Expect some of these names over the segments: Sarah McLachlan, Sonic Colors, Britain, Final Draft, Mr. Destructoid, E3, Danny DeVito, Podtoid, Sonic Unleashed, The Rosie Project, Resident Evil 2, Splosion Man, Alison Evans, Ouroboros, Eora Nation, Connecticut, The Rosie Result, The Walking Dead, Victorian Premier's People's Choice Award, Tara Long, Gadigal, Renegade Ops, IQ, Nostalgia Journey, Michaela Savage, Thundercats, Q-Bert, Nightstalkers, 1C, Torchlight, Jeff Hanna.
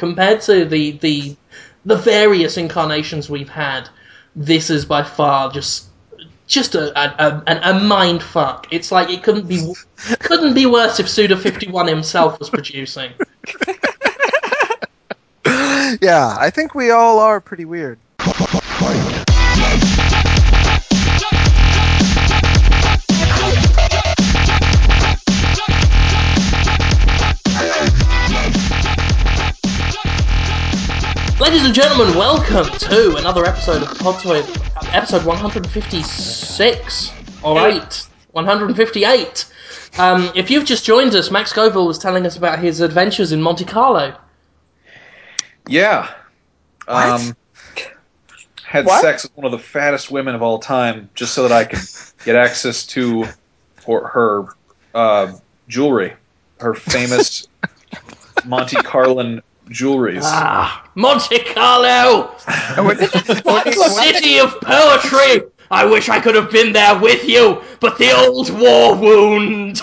Compared to the various incarnations we've had, this is by far just a mind fuck. It's like it couldn't be worse if Suda51 himself was producing. Yeah, I think we all are pretty weird. Ladies and gentlemen, welcome to another episode of Podtoid, episode 156. All right, 158. If you've just joined us, Max Gobel was telling us about his adventures in Monte Carlo. Yeah. Had sex with one of the fattest women of all time, just so that I could get access to her jewelry, her famous Monte Carlo jewelries. Ah, Monte Carlo! City of poetry! I wish I could have been there with you, but the old war wound!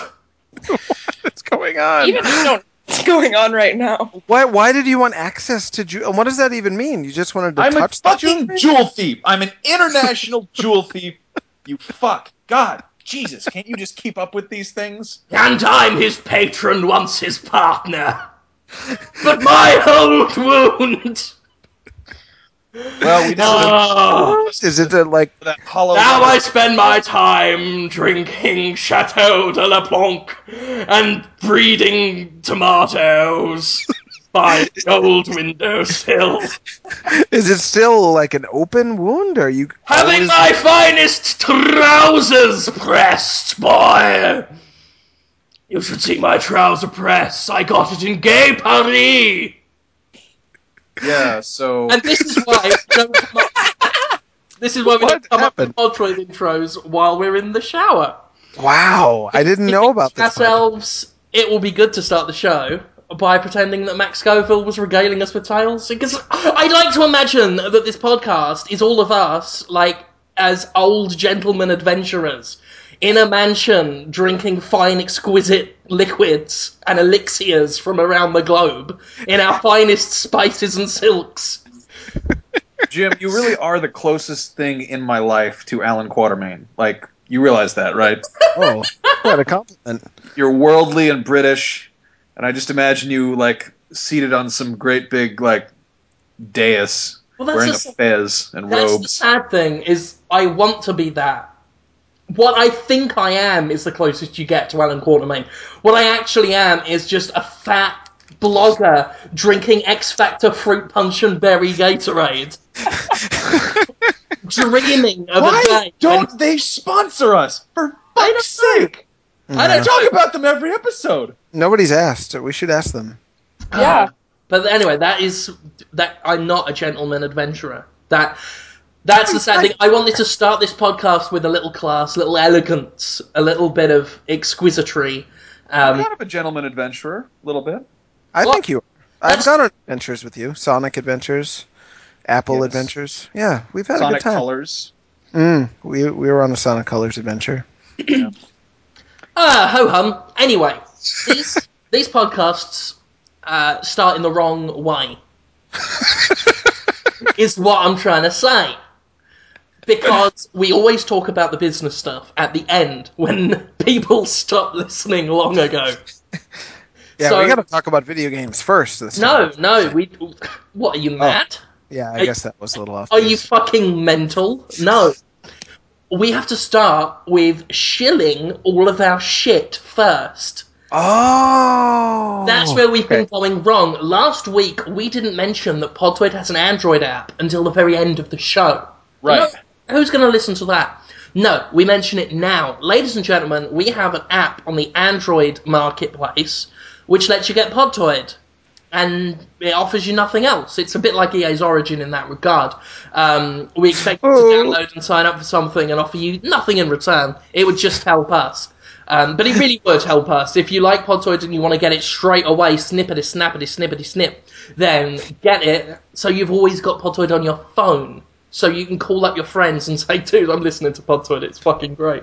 What's going on? Even if you don't know what's going on right now. Why did you want access to jewelry? What does that even mean? You just wanted to touch the jewelry? I'm a fucking jewel thief! I'm an international jewel thief! You fuck. God, Jesus, can't you just keep up with these things? And I'm his patron once his partner! But my old wound. Well, we is it like that hollow? Now I spend my time drinking Chateau de la Blanc and breeding tomatoes by the old windowsill. Is it still like an open wound? Are you having my finest trousers pressed, boy? You should see my trouser press. I got it in Gay Paris. Yeah, so... And this is why we don't come up, with Podtoid intros while we're in the shower. Wow, I didn't know about this. Ourselves, it will be good to start the show by pretending that Max Scoville was regaling us with tales. Because I like to imagine that this podcast is all of us, like, as old gentlemen adventurers, in a mansion, drinking fine, exquisite liquids and elixirs from around the globe, in our finest spices and silks. Jim, you really are the closest thing in my life to Alan Quatermain. Like, you realize that, right? Oh, what a compliment. You're worldly and British, and I just imagine you, like, seated on some great big, like, dais, wearing a fez and robes. The sad thing is, I want to be that. What I think I am is the closest you get to Alan Quatermain. What I actually am is just a fat blogger drinking X Factor fruit punch and berry Gatorade. Dreaming of a day. Why don't they sponsor us? For fuck's sake! I don't talk about them every episode. Nobody's asked. We should ask them. Yeah. But anyway, that I'm not a gentleman adventurer. That's the sad thing. I wanted to start this podcast with a little class, a little elegance, a little bit of exquisitry. I'm kind of a gentleman adventurer, a little bit. I think you are. I've gone on adventures with you. Sonic Adventures, Apple Adventures. Yeah, we've had a good time. Sonic Colors. We were on a Sonic Colors adventure. Yeah. Ho-hum. Anyway, these podcasts start in the wrong way. Is what I'm trying to say. Because we always talk about the business stuff at the end when people stopped listening long ago. Yeah, so, we got to talk about video games first. No, we. What are you mad? Yeah, I guess that was a little off. Are you fucking mental? No, we have to start with shilling all of our shit first. Oh! That's where we've been going wrong. Last week, we didn't mention that Podtoid has an Android app until the very end of the show. Right. No, who's going to listen to that? No, we mention it now. Ladies and gentlemen, we have an app on the Android marketplace which lets you get Podtoid. And it offers you nothing else. It's a bit like EA's Origin in that regard. We expect you to download and sign up for something and offer you nothing in return. It would just help us. But it really would help us. If you like Podtoid and you want to get it straight away, snippety, snappity, snippity, snip, then get it so you've always got Podtoid on your phone. So you can call up your friends and say, dude, I'm listening to Podtoid, it's fucking great.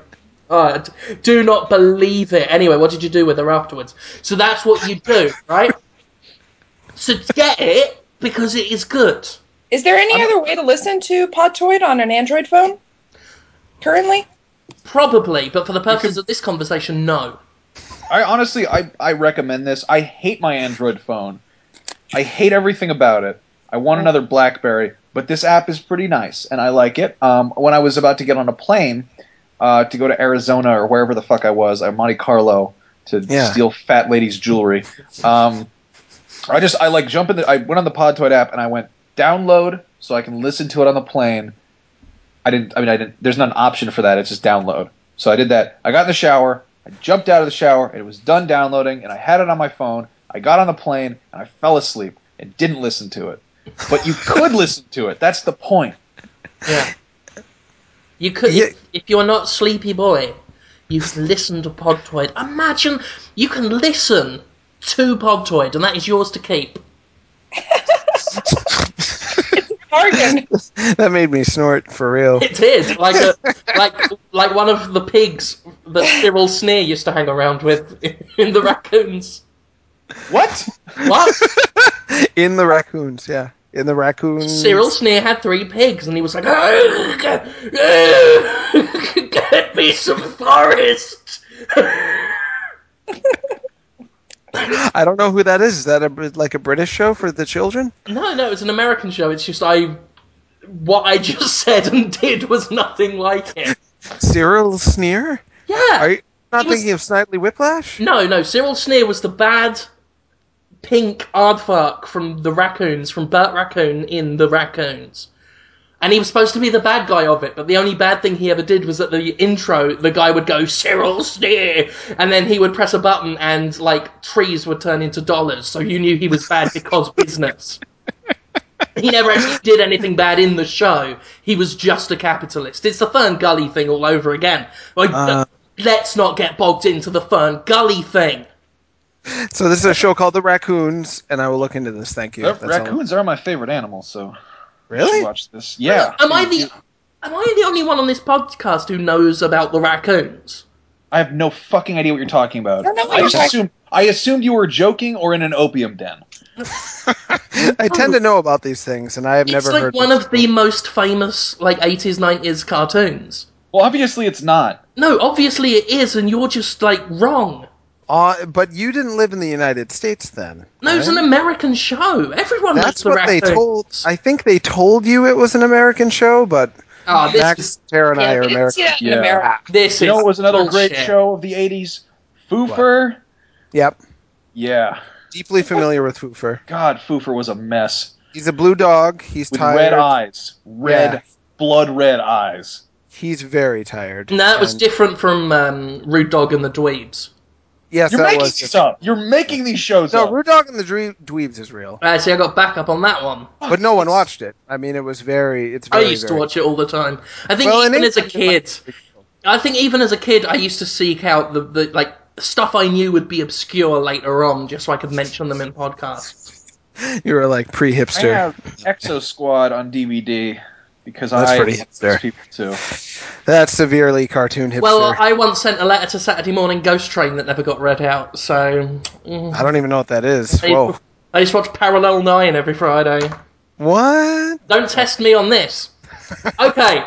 Do not believe it. Anyway, what did you do with her afterwards? So that's what you do, right? So get it, because it is good. Is there any other way to listen to Podtoid on an Android phone currently? Probably, but for the purpose of this conversation, no. I honestly recommend this. I hate my Android phone. I hate everything about it. I want another BlackBerry, but this app is pretty nice, and I like it. When I was about to get on a plane to go to Arizona or wherever the fuck I was, Monte Carlo to steal fat ladies' jewelry, I went on the Podtoid app and I went download so I can listen to it on the plane. There's not an option for that. It's just download. So I did that. I got in the shower. I jumped out of the shower. And it was done downloading, and I had it on my phone. I got on the plane, and I fell asleep and didn't listen to it. But you could listen to it. That's the point. Yeah. You could. If you're not Sleepy Boy, you can listen to Podtoid. Imagine you can listen to Podtoid, and that is yours to keep. That made me snort for real. It did, like one of the pigs that Cyril Sneer used to hang around with in the Raccoons. What? In the Raccoons, yeah, in the Raccoons. Cyril Sneer had 3 pigs, and he was like, "Get me some forest." I don't know who that is. Is that a British show for the children? No, it's an American show. It's just what I just said and did was nothing like it. Cyril Sneer? Yeah. Are you not thinking of Snidely Whiplash? No, Cyril Sneer was the bad pink aardvark from the Raccoons, from Bert Raccoon in the Raccoons. And he was supposed to be the bad guy of it, but the only bad thing he ever did was at the intro, the guy would go, Cyril Sneer! And then he would press a button and, trees would turn into dollars, so you knew he was bad because business. He never actually did anything bad in the show. He was just a capitalist. It's the Fern Gully thing all over again. Let's not get bogged into the Fern Gully thing. So this is a show called The Raccoons, and I will look into this, thank you. Raccoons are my favorite animal, so... Really? Watch this. Yeah. Am I the only one on this podcast who knows about the Raccoons? I have no fucking idea what you're talking about. I assumed you were joking or in an opium den. I tend to know about these things, and I have never heard. It's like one of the most famous 80s, 90s cartoons. Well, obviously it's not. No, obviously it is, and you're just wrong. But you didn't live in the United States then. No, right? It was an American show. Everyone knows the Raccoons. I think they told you it was an American show, but Max, Tara, and I are American. Yeah. You know what was another great show of the 80s? Foofer. What? Yep. Yeah. Deeply familiar with Foofer. God, Foofer was a mess. He's a blue dog. He's tired. Red eyes. Blood red eyes. He's very tired. No, that was different from Rude Dog and the Dweebs. Yes, You're making these shows up. No, Rude Dog and the Dweebs is real. See, I got backup on that one. But no one watched it. I mean, I used to watch it all the time. I think even as a kid... I used to seek out the stuff I knew would be obscure later on, just so I could mention them in podcasts. You were, pre-hipster. I have Exo Squad on DVD... Because that's pretty hipster. That's severely cartoon hipster. Well, I once sent a letter to Saturday Morning Ghost Train that never got read out, so... I don't even know what that is. Whoa. I used to watch Parallel 9 every Friday. What? Don't test me on this. Okay,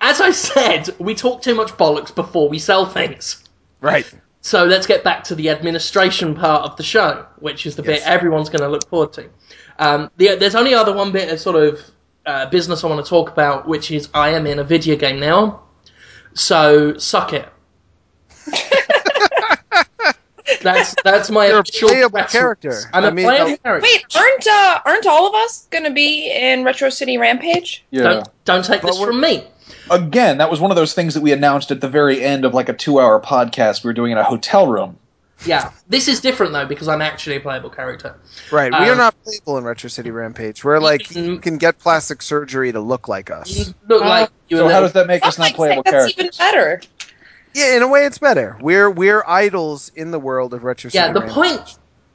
as I said, we talk too much bollocks before we sell things. Right. So let's get back to the administration part of the show, which is the bit everyone's going to look forward to. There's only other one bit of sort of... business I want to talk about, which is I am in a video game now, so suck it. that's my official playable character. I'm a playable character. Wait, aren't all of us going to be in Retro City Rampage? Yeah. Don't take this from me. Again, that was one of those things that we announced at the very end of a 2-hour podcast we were doing in a hotel room. Yeah, this is different, though, because I'm actually a playable character. Right, we are not playable in Retro City Rampage. We're you can get plastic surgery to look like us. So how does that make us not playable characters? That's even better. Yeah, in a way it's better. We're idols in the world of Retro City Rampage. Yeah,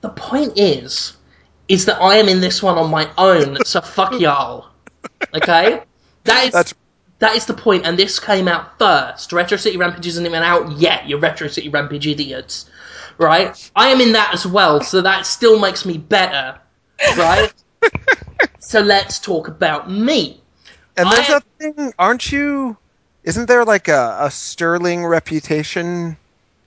the point is that I am in this one on my own, so fuck y'all. Okay? That is the point, and this came out first. Retro City Rampage isn't even out yet, you Retro City Rampage idiots. Right? I am in that as well, so that still makes me better right? So let's talk about me. And there's that thing, aren't you... Isn't there like a Sterling Reputation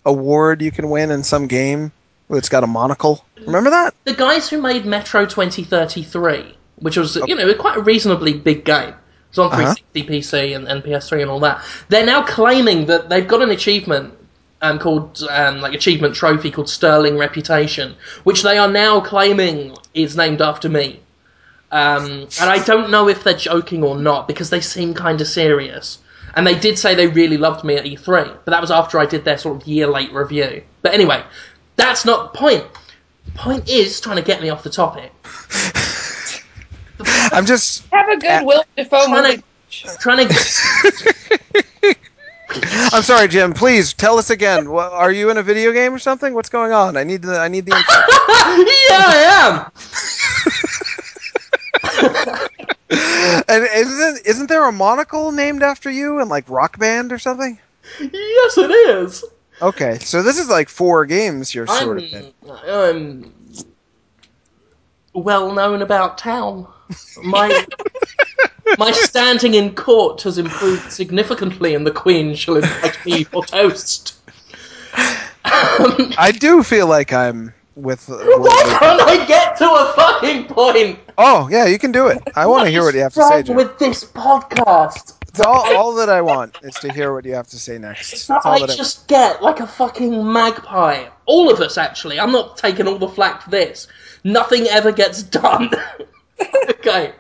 award you can win in some game that's got a monocle? Remember that? The guys who made Metro 2033, which was, you know, quite a reasonably big game. It was on 360 PC and PS3 and all that. They're now claiming that they've got an achievement called, like, achievement trophy called Sterling Reputation, which they are now claiming is named after me. And I don't know if they're joking or not, because they seem kind of serious. And they did say they really loved me at E3, but that was after I did their sort of year-late review. But anyway, that's not the point. The point is trying to get me off the topic. I'm just... Have a good Willem Dafoe movie. I'm sorry, Jim. Please, tell us again. Are you in a video game or something? What's going on? I need the info. Yeah, I am! And isn't there a monocle named after you in, like, Rock Band or something? Yes, it is. Okay, so this is like four games you're sort of in. I'm well known about town. My standing in court has improved significantly, and the Queen shall invite me for toast. I do feel like I'm with... Why can't I get to a fucking point? Oh, yeah, you can do it. I want to hear what you have to say, Jim. With this podcast? All that I want is to hear what you have to say next. That all I that just get like a fucking magpie. All of us, actually. I'm not taking all the flack for this. Nothing ever gets done. Okay.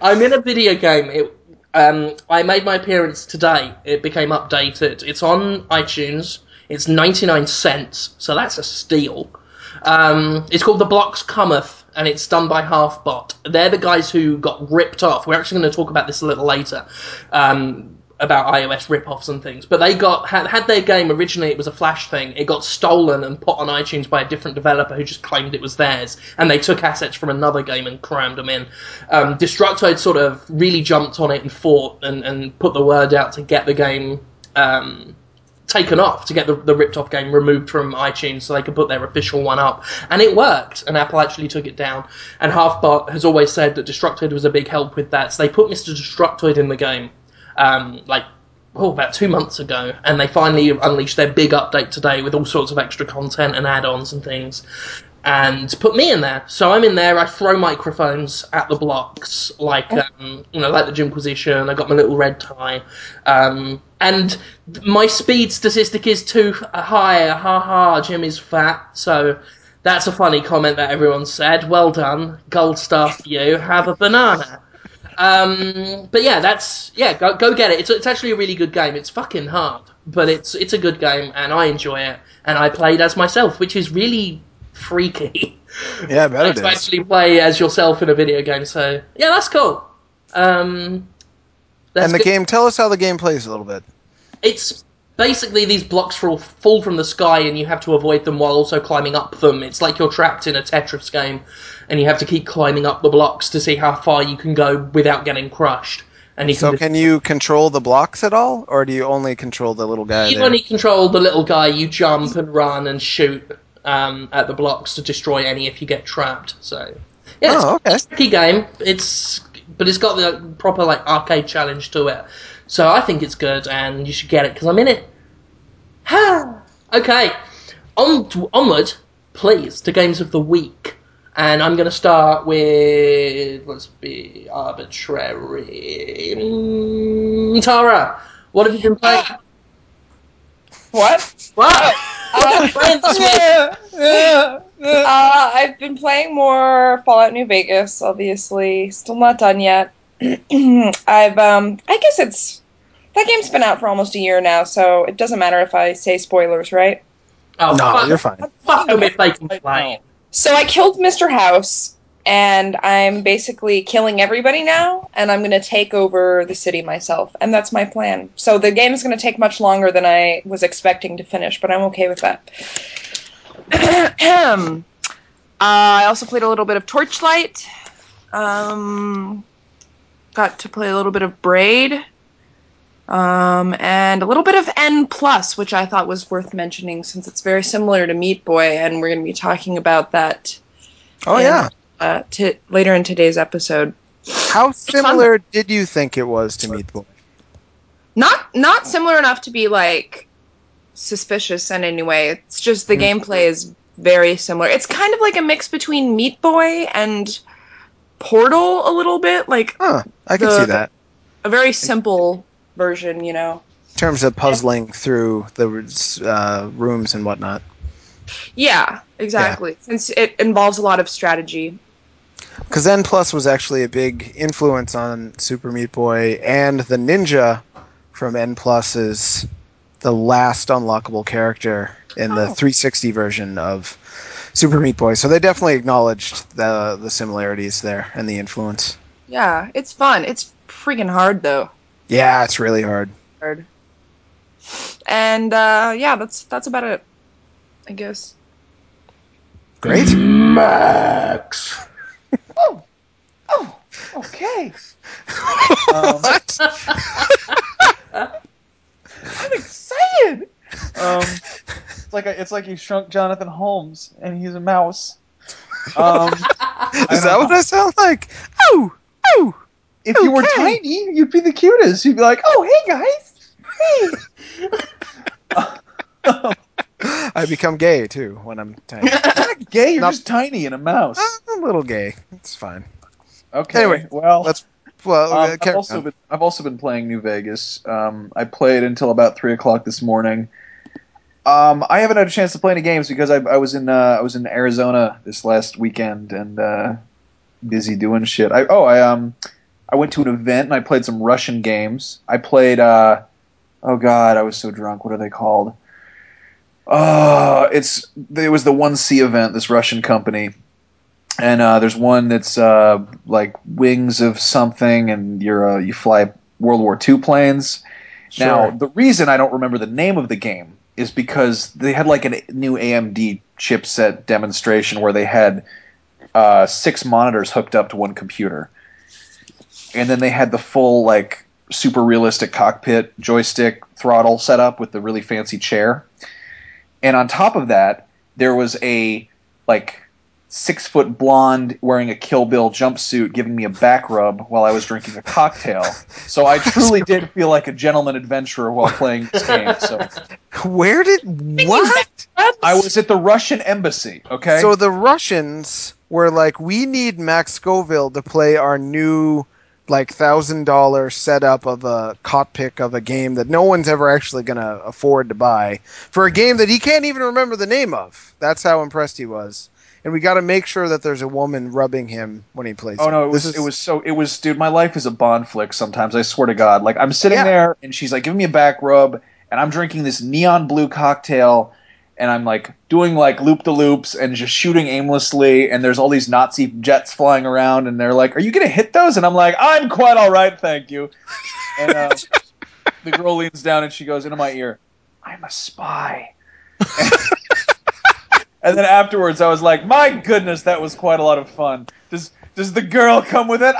I'm in a video game. I made my appearance today. It became updated. It's on iTunes. It's 99 cents, so that's a steal. It's called The Blocks Cometh, and it's done by Halfbot. They're the guys who got ripped off. We're actually going to talk about this a little later, about iOS rip-offs and things. But they had their game originally. It was a Flash thing. It got stolen and put on iTunes by a different developer who just claimed it was theirs, and they took assets from another game and crammed them in. Destructoid sort of really jumped on it and fought and put the word out to get the game taken off, to get the ripped-off game removed from iTunes so they could put their official one up. And it worked, and Apple actually took it down. And Halfbot has always said that Destructoid was a big help with that, so they put Mr. Destructoid in the game about 2 months ago, and they finally unleashed their big update today with all sorts of extra content and add-ons and things, and put me in there. So I'm in there, I throw microphones at the blocks, like the Jimquisition. I got my little red tie, and my speed statistic is too high, haha, Jim is fat, so that's a funny comment that everyone said. Well done, gold star for you, have a banana. But yeah, go get it. It's actually a really good game. It's fucking hard, but it's a good game, and I enjoy it. And I played as myself, which is really freaky. Yeah, I bet it is. To actually play as yourself in a video game, so yeah, that's cool. Tell us how the game plays a little bit. It's basically these blocks fall from the sky, and you have to avoid them while also climbing up them. It's like you're trapped in a Tetris game, and you have to keep climbing up the blocks to see how far you can go without getting crushed. Can you control the blocks at all, or do you only control the little guy? You only control the little guy. You jump and run and shoot at the blocks to destroy any if you get trapped. So yeah, it's a tricky game. But it's got the proper arcade challenge to it. So I think it's good, and you should get it because I'm in it. Okay, onward, please, to games of the week. And I'm going to start with, let's be arbitrary, Tara, what have you been playing? What? I've been playing more Fallout New Vegas, obviously. Still not done yet. I guess that game's been out for almost a year now, so it doesn't matter if I say spoilers, right? Oh, no, you're fine. Fuck them if they complain. So I killed Mr. House, and I'm basically killing everybody now, and I'm going to take over the city myself, and that's my plan. So the game is going to take much longer than I was expecting to finish, but I'm okay with that. I also played a little bit of Torchlight. Got to play a little bit of Braid, and a little bit of N+, which I thought was worth mentioning since it's very similar to Meat Boy, and we're going to be talking about that. Oh, yeah. later in today's episode. How similar did you think it was to Meat Boy? Not similar enough to be like suspicious in any way. It's just the gameplay is very similar. It's kind of like a mix between Meat Boy and Portal a little bit. Like, I can see that. A very simple version, you know. In terms of puzzling through the rooms and whatnot. Yeah, exactly. Yeah. Since it involves a lot of strategy. Because N+ was actually a big influence on Super Meat Boy, and the ninja from N+ is the last unlockable character in the 360 version of Super Meat Boy. So they definitely acknowledged the similarities there and the influence. Yeah, it's fun. It's freaking hard, though. Yeah, it's really hard. And, yeah, that's about it, I guess. Great. Max! Oh, okay. What? I'm excited. It's like you shrunk Jonathan Holmes and he's a mouse. Is that what I sound like? Oh. If you were tiny, you'd be the cutest. You'd be like, oh, hey guys, hey. I become gay too when I'm tiny. You're not gay, you're just tiny and a mouse. I'm a little gay. It's fine. Okay. Anyway, I've also been playing New Vegas. I played until about 3 o'clock this morning. I haven't had a chance to play any games because I was in Arizona this last weekend and busy doing shit. I went to an event and I played some Russian games. I played I was so drunk. What are they called? It was the 1C event, this Russian company. And there's one that's like Wings of something, and you fly World War II planes. Sure. Now, the reason I don't remember the name of the game is because they had like a new AMD chipset demonstration where they had 6 monitors hooked up to one computer. And then they had the full like super realistic cockpit joystick throttle set up with the really fancy chair. And on top of that, there was a like 6-foot blonde wearing a Kill Bill jumpsuit giving me a back rub while I was drinking a cocktail. So I truly did feel like a gentleman adventurer while playing this game. So what? I was at the Russian embassy, okay? So the Russians were like, we need Max Scoville to play our new like $1,000 setup of a cotpick of a game that no one's ever actually going to afford to buy for a game that he can't even remember the name of. That's how impressed he was. And we got to make sure that there's a woman rubbing him when he plays. Oh no, it was, dude. My life is a Bond flick. Sometimes I swear to God, like I'm sitting there and she's like giving me a back rub, and I'm drinking this neon blue cocktail, and I'm like doing like loop the loops and just shooting aimlessly. And there's all these Nazi jets flying around, and they're like, "Are you gonna hit those?" And I'm like, "I'm quite all right, thank you." And the girl leans down and she goes into my ear, "I'm a spy." And then afterwards, I was like, "My goodness, that was quite a lot of fun." Does the girl come with it?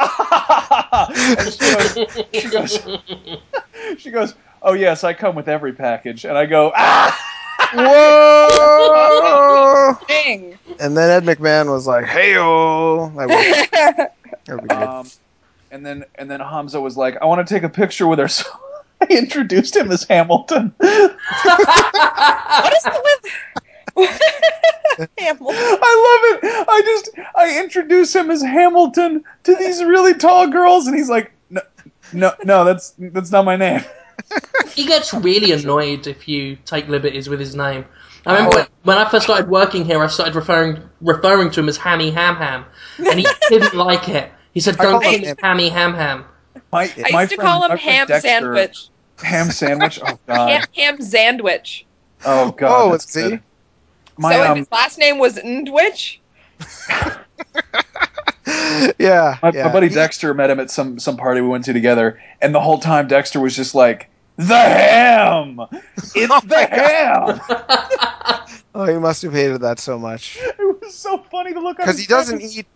And she goes, "Oh yes, I come with every package." And I go, "Ah, whoa!" Dang. And then Ed McMahon was like, "Hey-o." That would be good. And then Hamza was like, "I want to take a picture with her." So I introduced him as Hamilton. What is the with? I love it. I introduce him as Hamilton to these really tall girls, and he's like, no, that's not my name. He gets really annoyed if you take liberties with his name. I remember when I first started working here, I started referring to him as Hammy Ham Ham, and he didn't like it. He said, "Don't call me Hammy Ham Ham." I used to call him Ham Sandwich. Ham Sandwich. Oh God. Ham Sandwich. Oh God. Oh, let's see. So his last name was Ndwich? Yeah. My buddy Dexter met him at some party we went to together, and the whole time Dexter was just like, "The ham! It's the ham!" Oh, he must have hated that so much. It was so funny to look at. Because he doesn't eat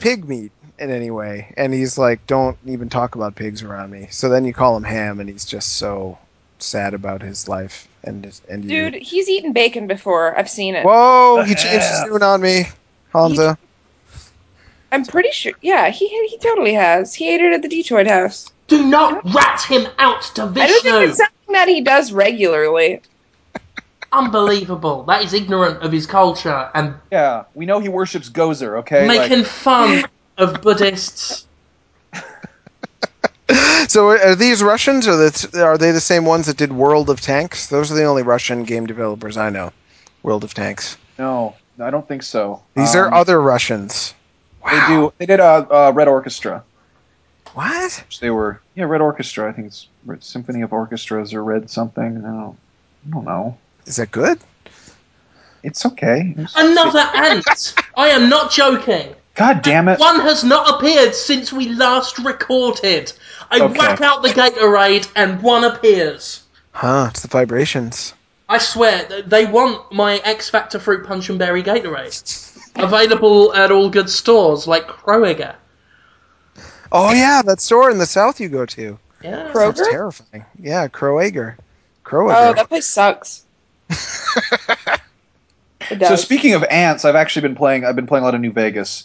pig meat in any way, and he's like, "Don't even talk about pigs around me." So then you call him ham, and he's just so sad about his life. And dude, he's eaten bacon before. I've seen it. Whoa, he changed his tune on me, Hamza. I'm pretty sure. Yeah, he totally has. He ate it at the Detroit house. Do not rat him out to Vishnu. I don't think it's something that he does regularly. Unbelievable. That is ignorant of his culture. And yeah, we know he worships Gozer, okay? Making fun of Buddhists. So are these Russians, or are they the same ones that did World of Tanks? Those are the only Russian game developers I know. World of Tanks. No, I don't think so. These are other Russians. Wow. They did Red Orchestra. What? Which they were, yeah, Red Orchestra. I think it's Red Symphony of Orchestras or Red something. No, I don't know. Is that good? It's okay. Another ant! I am not joking. God damn it. One has not appeared since we last recorded. I whack out the Gatorade and one appears. Huh, it's the vibrations. I swear, they want my X Factor Fruit Punch and Berry Gatorade. Available at all good stores, like Kroger. Oh yeah, that store in the south you go to. Yeah, Kroger? That's terrifying. Yeah, Kroger. Oh, that place sucks. So speaking of ants, I've been playing a lot of New Vegas,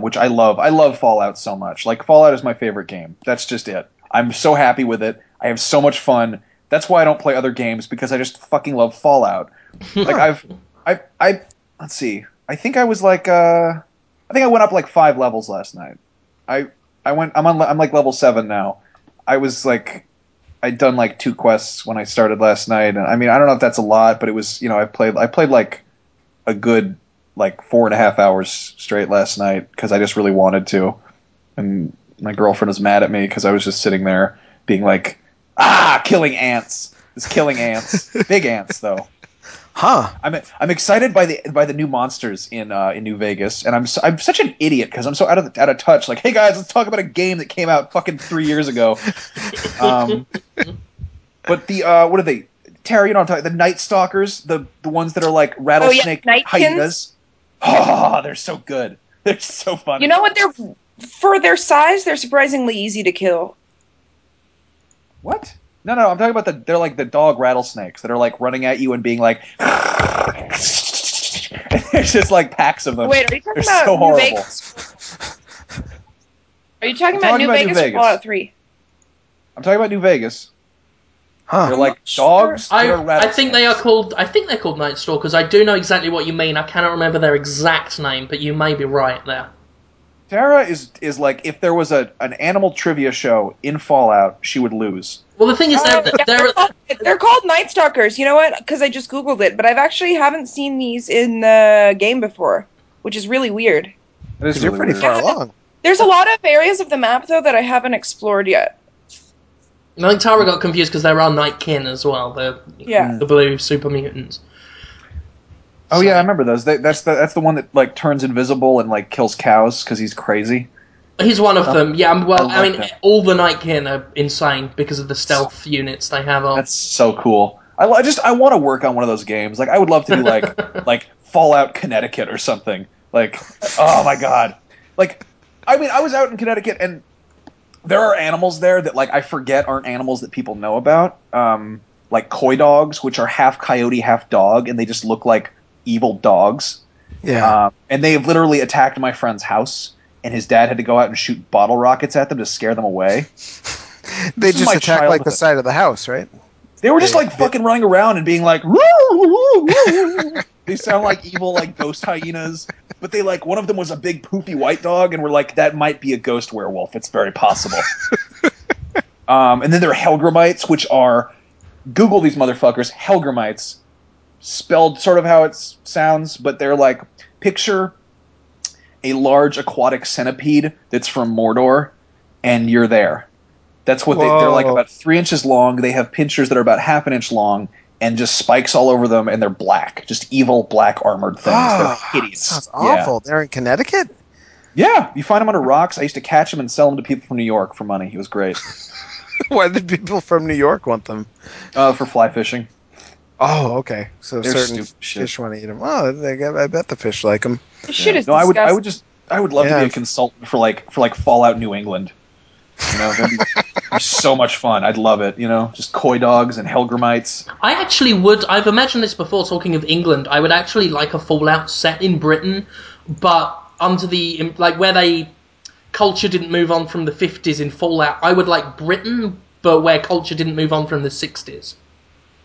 which I love. I love Fallout so much. Like, Fallout is my favorite game. That's just it. I'm so happy with it. I have so much fun. That's why I don't play other games, because I just fucking love Fallout. Like, I let's see. I think I was like I think I went up like 5 levels last night. I'm like level 7 now. I'd done like 2 quests when I started last night, and I mean, I don't know if that's a lot, but it was, you know, I played like a good like 4.5 hours straight last night because I just really wanted to, and my girlfriend was mad at me because I was just sitting there being like, killing ants. It's killing ants, big ants though. Huh? I'm excited by the new monsters in New Vegas, and I'm such an idiot because I'm so out of touch. Like, hey guys, let's talk about a game that came out fucking 3 years ago. But the what are they? Tara, you know what I'm talking? The Nightstalkers, the ones that are like rattlesnake hyenas. Oh, they're so good. They're so funny. You know what? For their size, they're surprisingly easy to kill. What? No, I'm talking about they're like the dog rattlesnakes that are like running at you and being like, there's just like packs of them. Wait, are you talking about so New Vegas? Are you talking about New Vegas or Fallout 3? I'm talking about New Vegas. Huh. They're like dogs. I think they're called Nightstalkers. I do know exactly what you mean. I cannot remember their exact name, but you may be right there. Tara is like, if there was an animal trivia show in Fallout, she would lose. Well, the thing is, they're called Night Stalkers. You know what? Because I just Googled it, but I've actually haven't seen these in the game before, which is really weird. You're pretty far along. There's a lot of areas of the map, though, that I haven't explored yet. I think Tara got confused because there are Nightkin as well. The blue super mutants. Oh, yeah, I remember those. That's the one that, like, turns invisible and, like, kills cows because he's crazy. He's one of them, yeah. Well, I mean, all the Nightkin are insane because of the stealth units they have on. That's so cool. I want to work on one of those games. Like, I would love to do, like, Fallout Connecticut or something. Like, oh, my God. Like, I mean, I was out in Connecticut, and there are animals there that, like, I forget aren't animals that people know about. Like, coy dogs, which are half coyote, half dog, and they just look like evil dogs. Yeah. And they have literally attacked my friend's house, and his dad had to go out and shoot bottle rockets at them to scare them away. They just attacked, like, the side of the house, right? They were just, like, fucking running around and being like, woo, woo, woo. They sound like evil, like, ghost hyenas. But they, like, one of them was a big poopy white dog, and we're like, that might be a ghost werewolf. It's very possible. And then there are Helgramites, which are, Google these motherfuckers, Helgramites, spelled sort of how it sounds, but they're like, picture a large aquatic centipede that's from Mordor, and you're there. That's what they're like, about 3 inches long. They have pincers that are about half an inch long, and just spikes all over them, and they're black. Just evil black armored things. They're hideous. Sounds awful. Yeah. They're in Connecticut? Yeah. You find them under rocks. I used to catch them and sell them to people from New York for money. He was great. Why did people from New York want them? For fly fishing. Oh, okay. So they're certain fish want to eat them. Oh, I bet the fish like them. The shit is disgusting. I would love to be a consultant for Fallout New England. You know, that'd be so much fun. I'd love it. You know, just coy dogs and Helgramites. I actually would. I've imagined this before. Talking of England, I would actually like a Fallout set in Britain, but onto the, like, where they, culture didn't move on from the 50s in Fallout, I would like Britain, but where culture didn't move on from the 60s.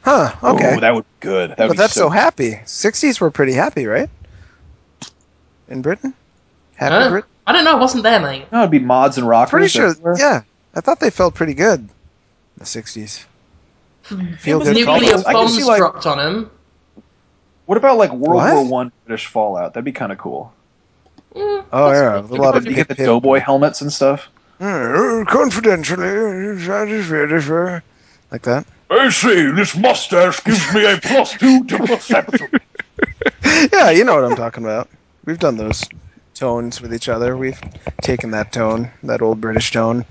Huh, okay. Ooh, that would be good. That would be that's so happy. 60s were pretty happy, right? In Britain? Happy Britain? I don't know, it wasn't there, mate. No, it'd be mods and rockers. Pretty sure, yeah. I thought they felt pretty good in the 60s. Nuclear bombs dropped on them. What about, like, World War I British Fallout? That'd be kind of cool. Mm, oh, yeah. Cool. You get the Doughboy helmets and stuff? Confidentially. Like that? I see, this mustache gives me a +2 to perception. Yeah, you know what I'm talking about. We've done those tones with each other. We've taken that tone, that old British tone.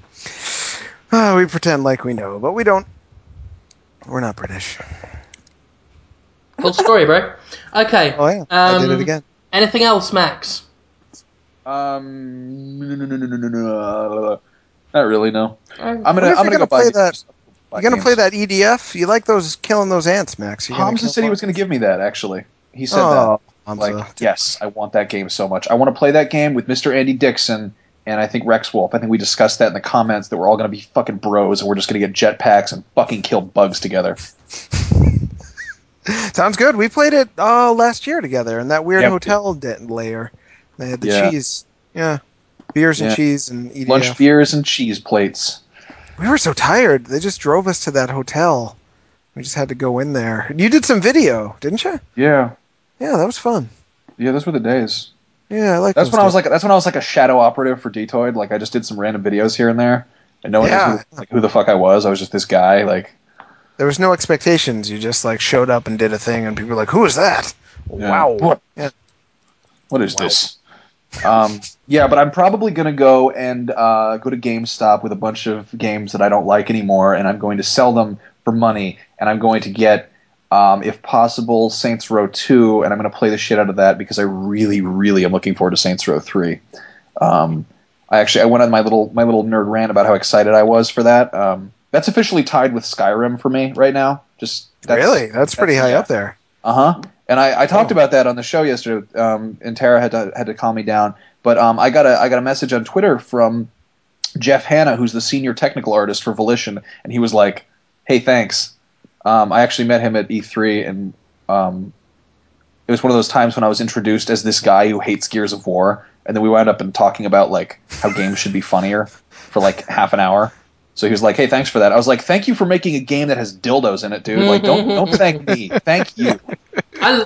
We pretend like we know, but we don't. We're not British. Cool story, bro. Okay. Oh, yeah. I did it again. Anything else, Max? No. Not really, no. I'm gonna go buy that. You're gonna play that EDF? You like those killing those ants, Max? Hamza said he was gonna give me that. Actually, he said that. Like, yes, I want that game so much. I want to play that game with Mr. Andy Dixon and I think Rex Wolf. I think we discussed that in the comments that we're all gonna be fucking bros and we're just gonna get jetpacks and fucking kill bugs together. Sounds good. We played it last year together in that weird hotel layer. They had the cheese, beers and cheese and EDF. Lunch beers and cheese plates. We were so tired. They just drove us to that hotel. We just had to go in there. You did some video, didn't you? Yeah. Yeah, that was fun. Yeah, those were the days. Yeah, I like that. That's when I was like a shadow operative for Podtoid. Like I just did some random videos here and there, and no one knew who the fuck I was. I was just this guy. Like there was no expectations. You just like showed up and did a thing, and people were like, "Who is that? Yeah. Wow, what is this?" Yeah, but I'm probably going to go and go to GameStop with a bunch of games that I don't like anymore, and I'm going to sell them for money, and I'm going to get, if possible, Saints Row 2, and I'm going to play the shit out of that because I really, really am looking forward to Saints Row 3. I went on my little nerd rant about how excited I was for that. That's officially tied with Skyrim for me right now. Really? That's pretty high up there. Uh-huh. And I talked about that on the show yesterday, and Tara had to calm me down. But I got a message on Twitter from Jeff Hanna, who's the senior technical artist for Volition, and he was like, "Hey, thanks." I actually met him at E3, and it was one of those times when I was introduced as this guy who hates Gears of War, and then we wound up and talking about like how games should be funnier for like half an hour. So he was like, "Hey, thanks for that." I was like, "Thank you for making a game that has dildos in it, dude. Like, don't thank me. Thank you."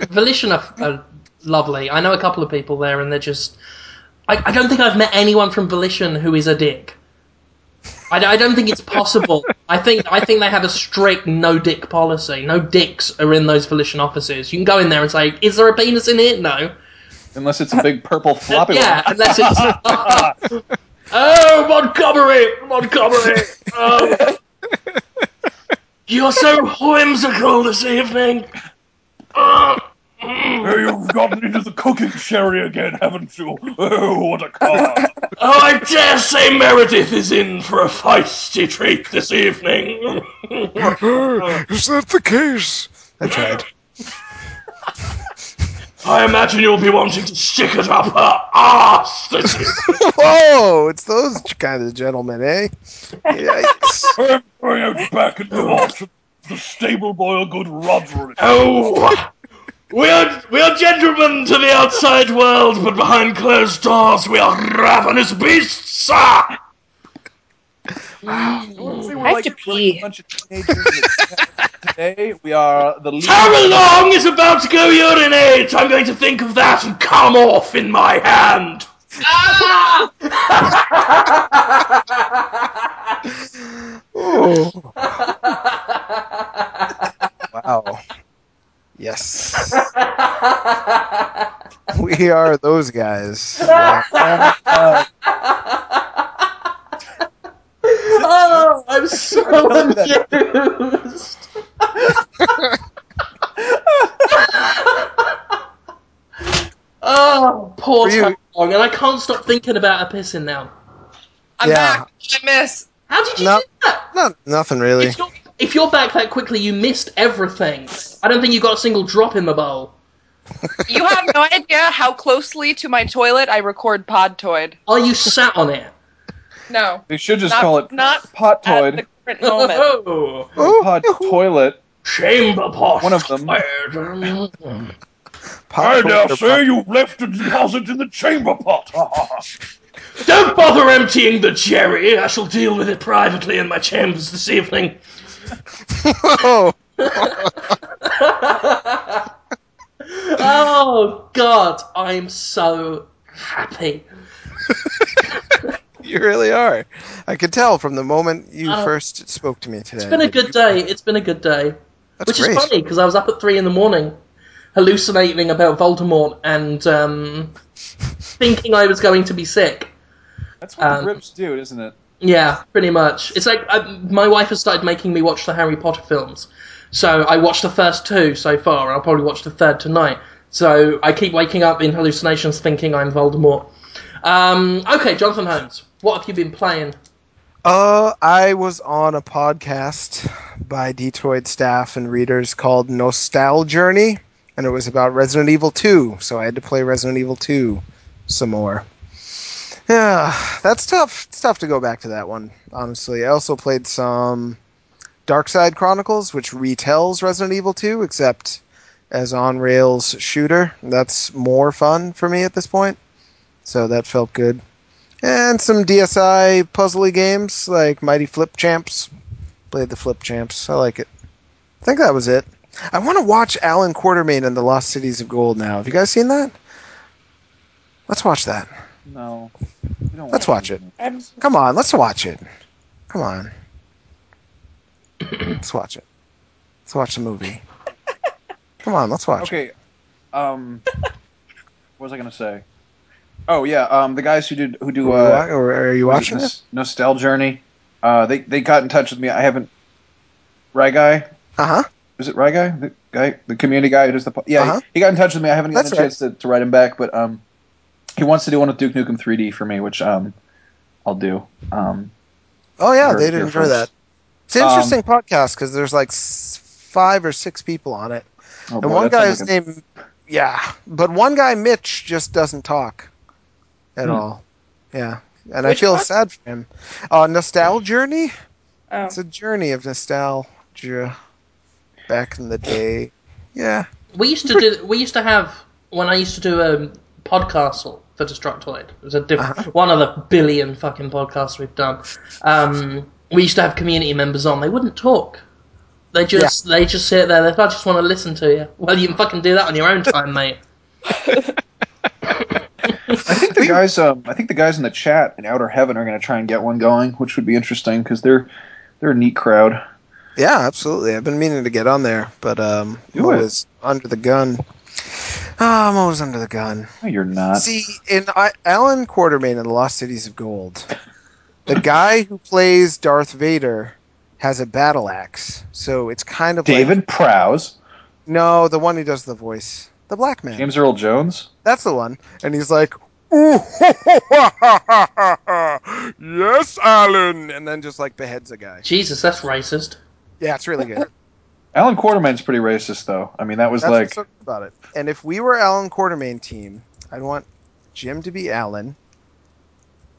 Volition are lovely. I know a couple of people there, and they're just... I don't think I've met anyone from Volition who is a dick. I don't think it's possible. I think they have a strict no-dick policy. No dicks are in those Volition offices. You can go in there and say, "Is there a penis in here?" No. Unless it's a big purple floppy one. Yeah, unless it's... "Oh, Montgomery! Oh, you're so whimsical this evening. Oh, you've gotten into the cooking sherry again, haven't you? Oh, what a card. Oh, I dare say Meredith is in for a feisty treat this evening." "Is that the case?" I tried. "I imagine you'll be wanting to stick it up her arse this evening." Whoa, it's those kind of gentlemen, eh? Yikes. "I'm going out back in the arse of the stable boy a good rodger." "Oh, we are gentlemen to the outside world, but behind closed doors we are ravenous beasts, sir." Wow. I have to pee. Today we are the leader. Tara Long is about to go urinate. I'm going to think of that and come off in my hand. Wow. Yes. We are those guys. Oh, I'm so amused. Oh, poor Tara Long. And I can't stop thinking about her pissing now. I'm back. I miss. How did you do that? Nothing really. If you're back that quickly, you missed everything. I don't think you got a single drop in the bowl. You have no idea how closely to my toilet I record Podtoid. Oh, you sat on it? No. They should just call it Podtoid. At the current moment. Oh. Podtoilet. Chamber pot. One of them. I dare say you've left a deposit in the chamber pot. Don't bother emptying the jerry. I shall deal with it privately in my chambers this evening. Oh. Oh, God, I'm so happy. You really are. I could tell from the moment you first spoke to me today. It's been a good day. It's been a good day. Which is funny, because I was up at 3 in the morning hallucinating about Voldemort and thinking I was going to be sick. That's what the grips do, isn't it? Yeah, pretty much. It's like my wife has started making me watch the Harry Potter films. So I watched the first two so far, and I'll probably watch the third tonight. So I keep waking up in hallucinations thinking I'm Voldemort. Okay, Jonathan Holmes, what have you been playing? I was on a podcast by Detroit staff and readers called Nostalgia Journey, and it was about Resident Evil 2, so I had to play Resident Evil 2 some more. Yeah, that's tough. It's tough to go back to that one, honestly. I also played some Darkside Chronicles, which retells Resident Evil 2, except as on-rails shooter. That's more fun for me at this point, so that felt good. And some DSi puzzly games, like Mighty Flip Champs. Played the Flip Champs. I like it. I think that was it. I want to watch Alan Quartermain and the Lost Cities of Gold now. Have you guys seen that? Let's watch that. No. Let's watch it. Come on, let's watch it. Come on. Let's watch it. Let's watch the movie. Come on, let's watch it. Okay. What was I going to say? Oh, yeah. The guys who do are you watching this? Nostalgia Journey. They got in touch with me. I haven't... Ryguy? Uh-huh. Is it Ryguy? The community guy who does the... Yeah, he got in touch with me. I haven't gotten a chance to write him back, but he wants to do one with Duke Nukem 3D for me, which I'll do. Oh, yeah, they did enjoy that. It's an interesting podcast because there's like 5 or 6 people on it. Oh, and boy, one guy is named... Yeah, but one guy, Mitch, just doesn't talk at all. Yeah, and I feel sad for him. Nostalgia Journey? Oh. It's a journey of nostalgia back in the day. Yeah. We used to have... When I used to do a podcast for Destructoid, it was a different... One of the billion fucking podcasts we've done. We used to have community members on. They wouldn't talk. They just sit there. They just want to listen to you. Well, you can fucking do that on your own time, mate. I think the guys in the chat in Outer Heaven are going to try and get one going, which would be interesting because they're a neat crowd. Yeah, absolutely. I've been meaning to get on there, but I'm always under the gun. No, you're not. See, in Alan Quartermain in The Lost Cities of Gold. The guy who plays Darth Vader has a battle axe, so it's kind of David like... Prowse? No, the one who does the voice. The black man. James Earl Jones? That's the one. And he's like, ooh, yes, Alan! And then just, like, beheads a guy. Jesus, that's racist. Yeah, it's really good. Alan Quartermain's pretty racist, though. I mean, that's what's about it. And if we were Alan Quartermain team, I'd want Jim to be Alan...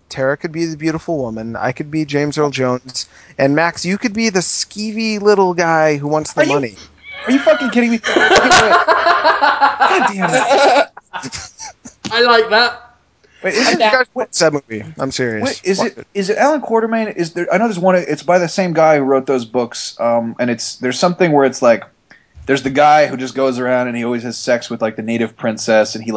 Tara could be the beautiful woman. I could be James Earl Jones. And Max, you could be the skeevy little guy who wants the money. Are you fucking kidding me? God damn it. I like that. Wait, isn't that movie? I'm serious. Wait, is it Alan Quartermain? Is there? I know there's one. It's by the same guy who wrote those books. And there's something where it's like there's the guy who just goes around and he always has sex with like the native princess, and he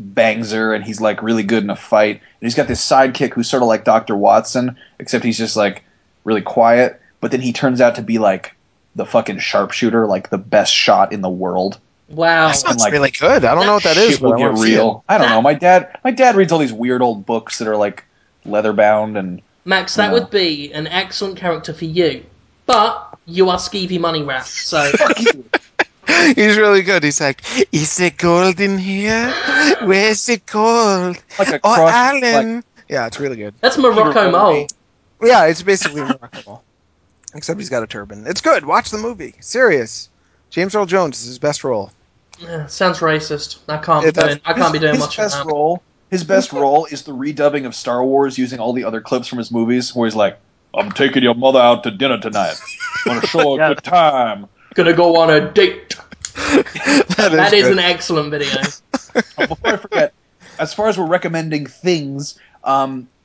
bangs her, and he's, like, really good in a fight. And he's got this sidekick who's sort of like Dr. Watson, except he's just, like, really quiet. But then he turns out to be, like, the fucking sharpshooter, like, the best shot in the world. Wow. That sounds really good. I don't know what that is, but I want to see it. I don't know. My dad reads all these weird old books that are, like, leather-bound and... Max, that would be an excellent character for you. But you are skeevy money rat, so... Fuck you. He's really good. He's like, is there gold in here? Where's the gold? Like a cross, Alan. Like, yeah, it's really good. That's Morocco Mole. Yeah, it's basically Morocco Mole. Except he's got a turban. It's good. Watch the movie. Serious. James Earl Jones is his best role. Yeah, sounds racist. I can't be doing much of that. His best role is the redubbing of Star Wars using all the other clips from his movies where he's like, I'm taking your mother out to dinner tonight. I'm going to show her a good time. Going to go on a date. that is an excellent video. Before I forget, as far as we're recommending things,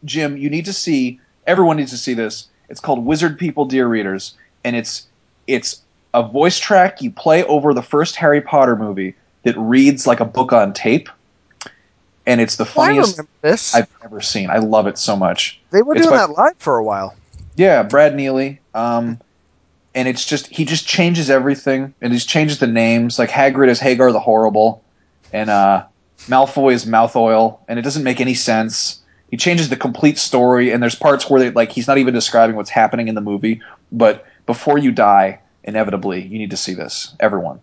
Jim, you need to see, everyone needs to see this. It's called Wizard People, Dear Readers, and it's a voice track you play over the first Harry Potter movie that reads like a book on tape, and it's the funniest I've ever seen. I love it so much. They were doing that live for a while. Yeah, Brad Neely. And it's just, he just changes everything, and he changes the names. Like Hagrid is Hagar the Horrible, and Malfoy is Mouth Oil, and it doesn't make any sense. He changes the complete story, and there's parts where he's not even describing what's happening in the movie. But before you die, inevitably, you need to see this. Everyone.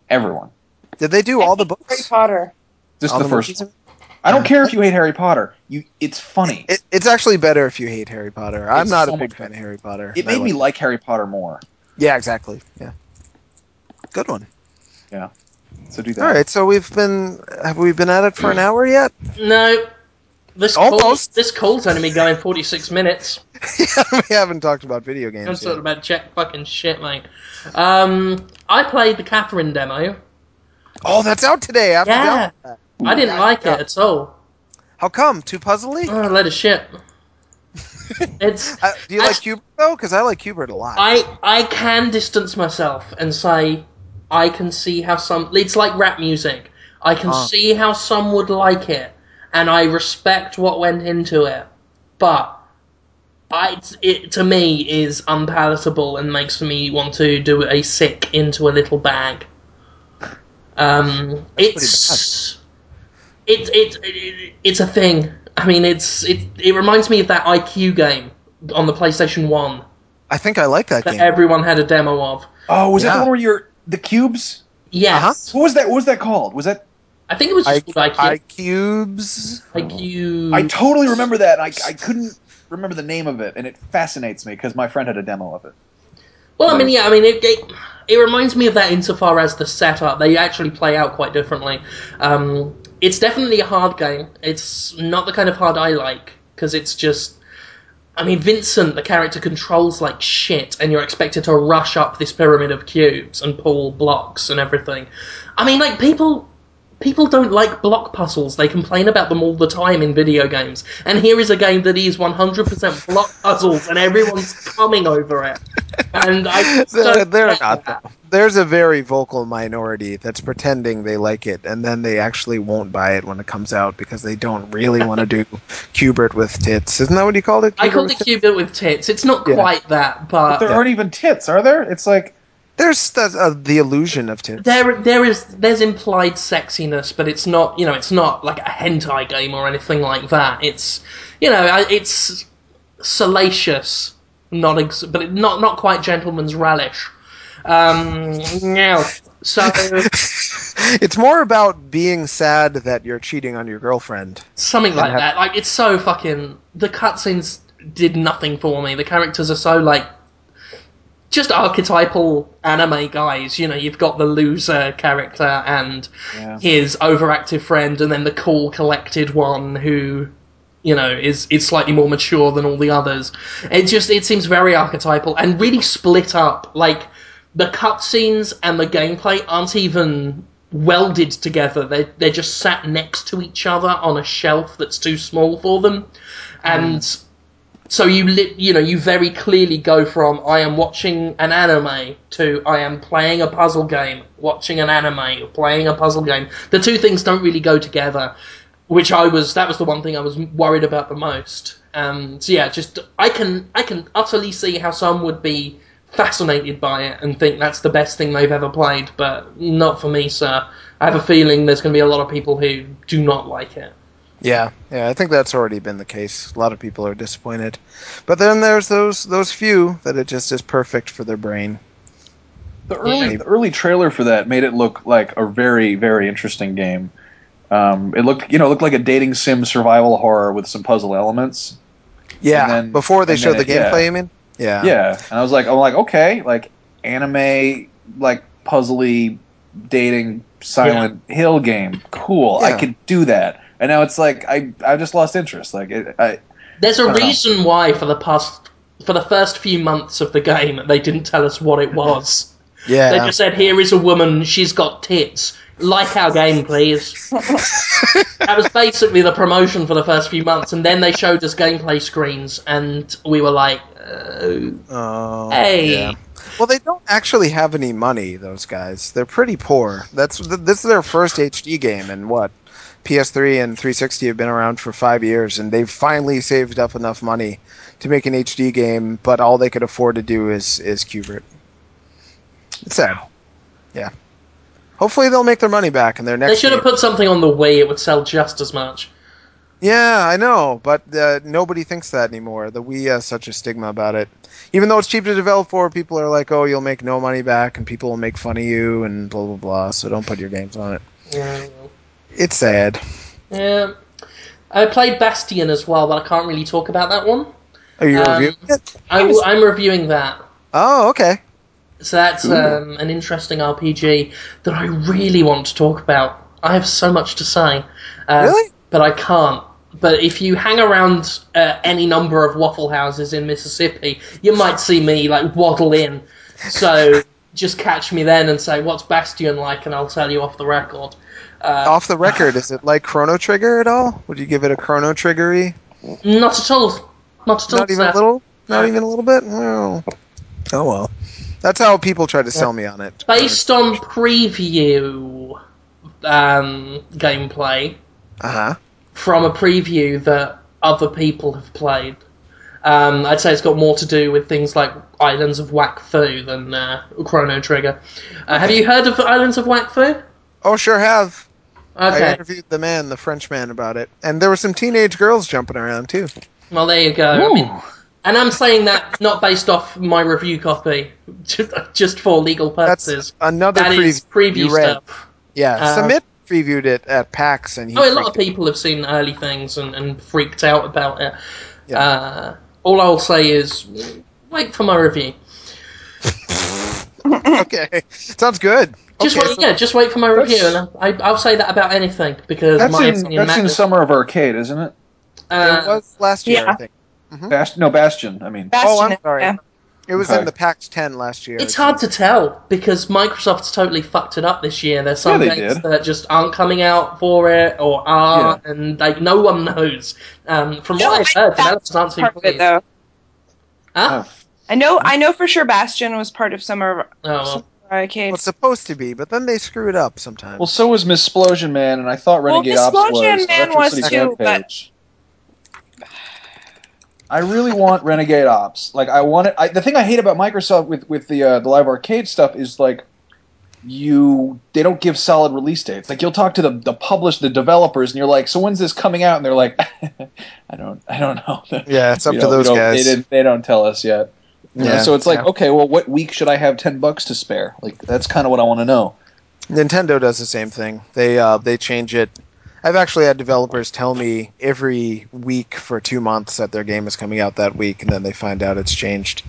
Did they do all the books? Harry Potter. Just the first one. I don't care if you hate Harry Potter. It's funny. It's actually better if you hate Harry Potter. I'm not a big fan of Harry Potter. It made me like Harry Potter more. Yeah, exactly. Yeah. Good one. Yeah. So do that. All right. So have we been at it for an hour yet? No. This call's only been going 46 minutes. Yeah, we haven't talked about video games. We've talked about Czech fucking shit, mate. I played the Catherine demo. Oh, that's out today. I didn't like it at all. How come? Too puzzly? Oh, a load of shit. Do you like Q-Bert, though? Because I like Q-Bert a lot. I can distance myself and say I can see how some... It's like rap music. I can see how some would like it. And I respect what went into it, but it to me is unpalatable and makes me want to do a sick into a little bag. It's a thing. I mean, it reminds me of that IQ game on the PlayStation 1. I think I like that game. Everyone had a demo of. Oh, was that the one where you're the cubes? Yes. Uh-huh. What was that called? Was that? I think it was just iCubes. I totally remember that. I couldn't remember the name of it, and it fascinates me because my friend had a demo of it. Well, it reminds me of that insofar as the setup. They actually play out quite differently. It's definitely a hard game. It's not the kind of hard I like because it's just... I mean, Vincent, the character, controls like shit, and you're expected to rush up this pyramid of cubes and pull blocks and everything. I mean, like, People don't like block puzzles. They complain about them all the time in video games. And here is a game that is 100% block puzzles, and everyone's coming over it. And there's a very vocal minority that's pretending they like it, and then they actually won't buy it when it comes out because they don't really want to do Q-Bert with tits. Isn't that what you called it? I called it Q-Bert with tits. It's not quite that, but there aren't even tits, are there? It's like... There's the illusion of tits. There's implied sexiness, but it's not, it's not like a hentai game or anything like that. It's, it's salacious, but not quite gentleman's relish. So it's more about being sad that you're cheating on your girlfriend. Something like that. Like, it's so fucking... The cutscenes did nothing for me. The characters are so, like, just archetypal anime guys. You've got the loser character and his overactive friend, and then the cool, collected one who, is slightly more mature than all the others. It seems very archetypal and really split up. Like, the cutscenes and the gameplay aren't even welded together. They're just sat next to each other on a shelf that's too small for them, and. So you very clearly go from I am watching an anime to I am playing a puzzle game, watching an anime, playing a puzzle game. The two things don't really go together, which that was the one thing I was worried about the most. I can utterly see how some would be fascinated by it and think that's the best thing they've ever played, but not for me, sir. I have a feeling there's going to be a lot of people who do not like it. Yeah, I think that's already been the case. A lot of people are disappointed. But then there's those few that it just is perfect for their brain. The early trailer for that made it look like a very, very interesting game. It looked looked like a dating sim survival horror with some puzzle elements. Yeah, before they showed the gameplay, you mean? Yeah. Yeah, and I'm like, okay, like anime, like puzzly dating Silent Hill game. Cool. Yeah. I could do that. And now it's like I just lost interest. Like there's a reason why for the first few months of the game they didn't tell us what it was. Yeah. They just said, "Here is a woman, she's got tits. Like our game, please." That was basically the promotion for the first few months, and then they showed us gameplay screens, and we were like, "Hey." Yeah. Well, they don't actually have any money. Those guys, they're pretty poor. This is their first HD game, and what? PS3 and 360 have been around for 5 years, and they've finally saved up enough money to make an HD game, but all they could afford to do is Q-Bert. It's sad. Yeah. Hopefully they'll make their money back in their next. They should have put something on the Wii; it would sell just as much. Yeah, I know, but nobody thinks that anymore. The Wii has such a stigma about it. Even though it's cheap to develop for, people are like, "Oh, you'll make no money back, and people will make fun of you, and blah blah blah." So don't put your games on it. Yeah. It's sad. Yeah, I played Bastion as well, but I can't really talk about that one. Are you reviewing it? I'm reviewing that. Oh, okay. So that's an interesting RPG that I really want to talk about. I have so much to say. Really? But I can't. But if you hang around any number of waffle houses in Mississippi, you might see me like waddle in. So just catch me then and say, "What's Bastion like?" and I'll tell you off the record. Off the record? Is it like Chrono Trigger at all? Would you give it a Chrono Triggery? Not at all. Not at all. Not even a little? Not even a little bit? No. Oh, well. That's how people try to sell me on it. Based on preview gameplay from a preview that other people have played, I'd say it's got more to do with things like Islands of Wakfu than Chrono Trigger. Have you heard of Islands of Wakfu? Oh, sure have. Okay. I interviewed the man, the French man, about it. And there were some teenage girls jumping around, too. Well, there you go. I mean, and I'm saying that not based off my review copy, just for legal purposes. That's another preview stuff. Yeah, Submit previewed it at PAX. And a lot of people have seen early things and freaked out about it. Yeah. All I'll say is, wait for my review. Okay, sounds good. Just wait for my review. And I'll say that about anything, because that's in Summer of Arcade, isn't it? It was last year, I think. Mm-hmm. Bastion, I mean. Bastion, oh, I'm sorry. Yeah. It was in the PAX 10 last year. It's hard to tell, because Microsoft's totally fucked it up this year. There's some games that just aren't coming out for it, or are, and like no one knows. From what I've heard, developers aren't too pleased. I know for sure Bastion was part of Summer of Arcade. Well, it's supposed to be, but then they screw it up sometimes. Well, so was Missplosion Man, and I thought Renegade Ops was. Well, Missplosion Man was too, but... I really want Renegade Ops. Like, I want it. The thing I hate about Microsoft with the live arcade stuff is like they don't give solid release dates. Like, you'll talk to the developers, and you're like, "So when's this coming out?" And they're like, I don't know." Yeah, it's up to those guys. They don't tell us yet. Yeah, so it's like, okay, well, what week should I have $10 to spare? Like, that's kind of what I want to know. Nintendo does the same thing. They change it. I've actually had developers tell me every week for 2 months that their game is coming out that week, and then they find out it's changed.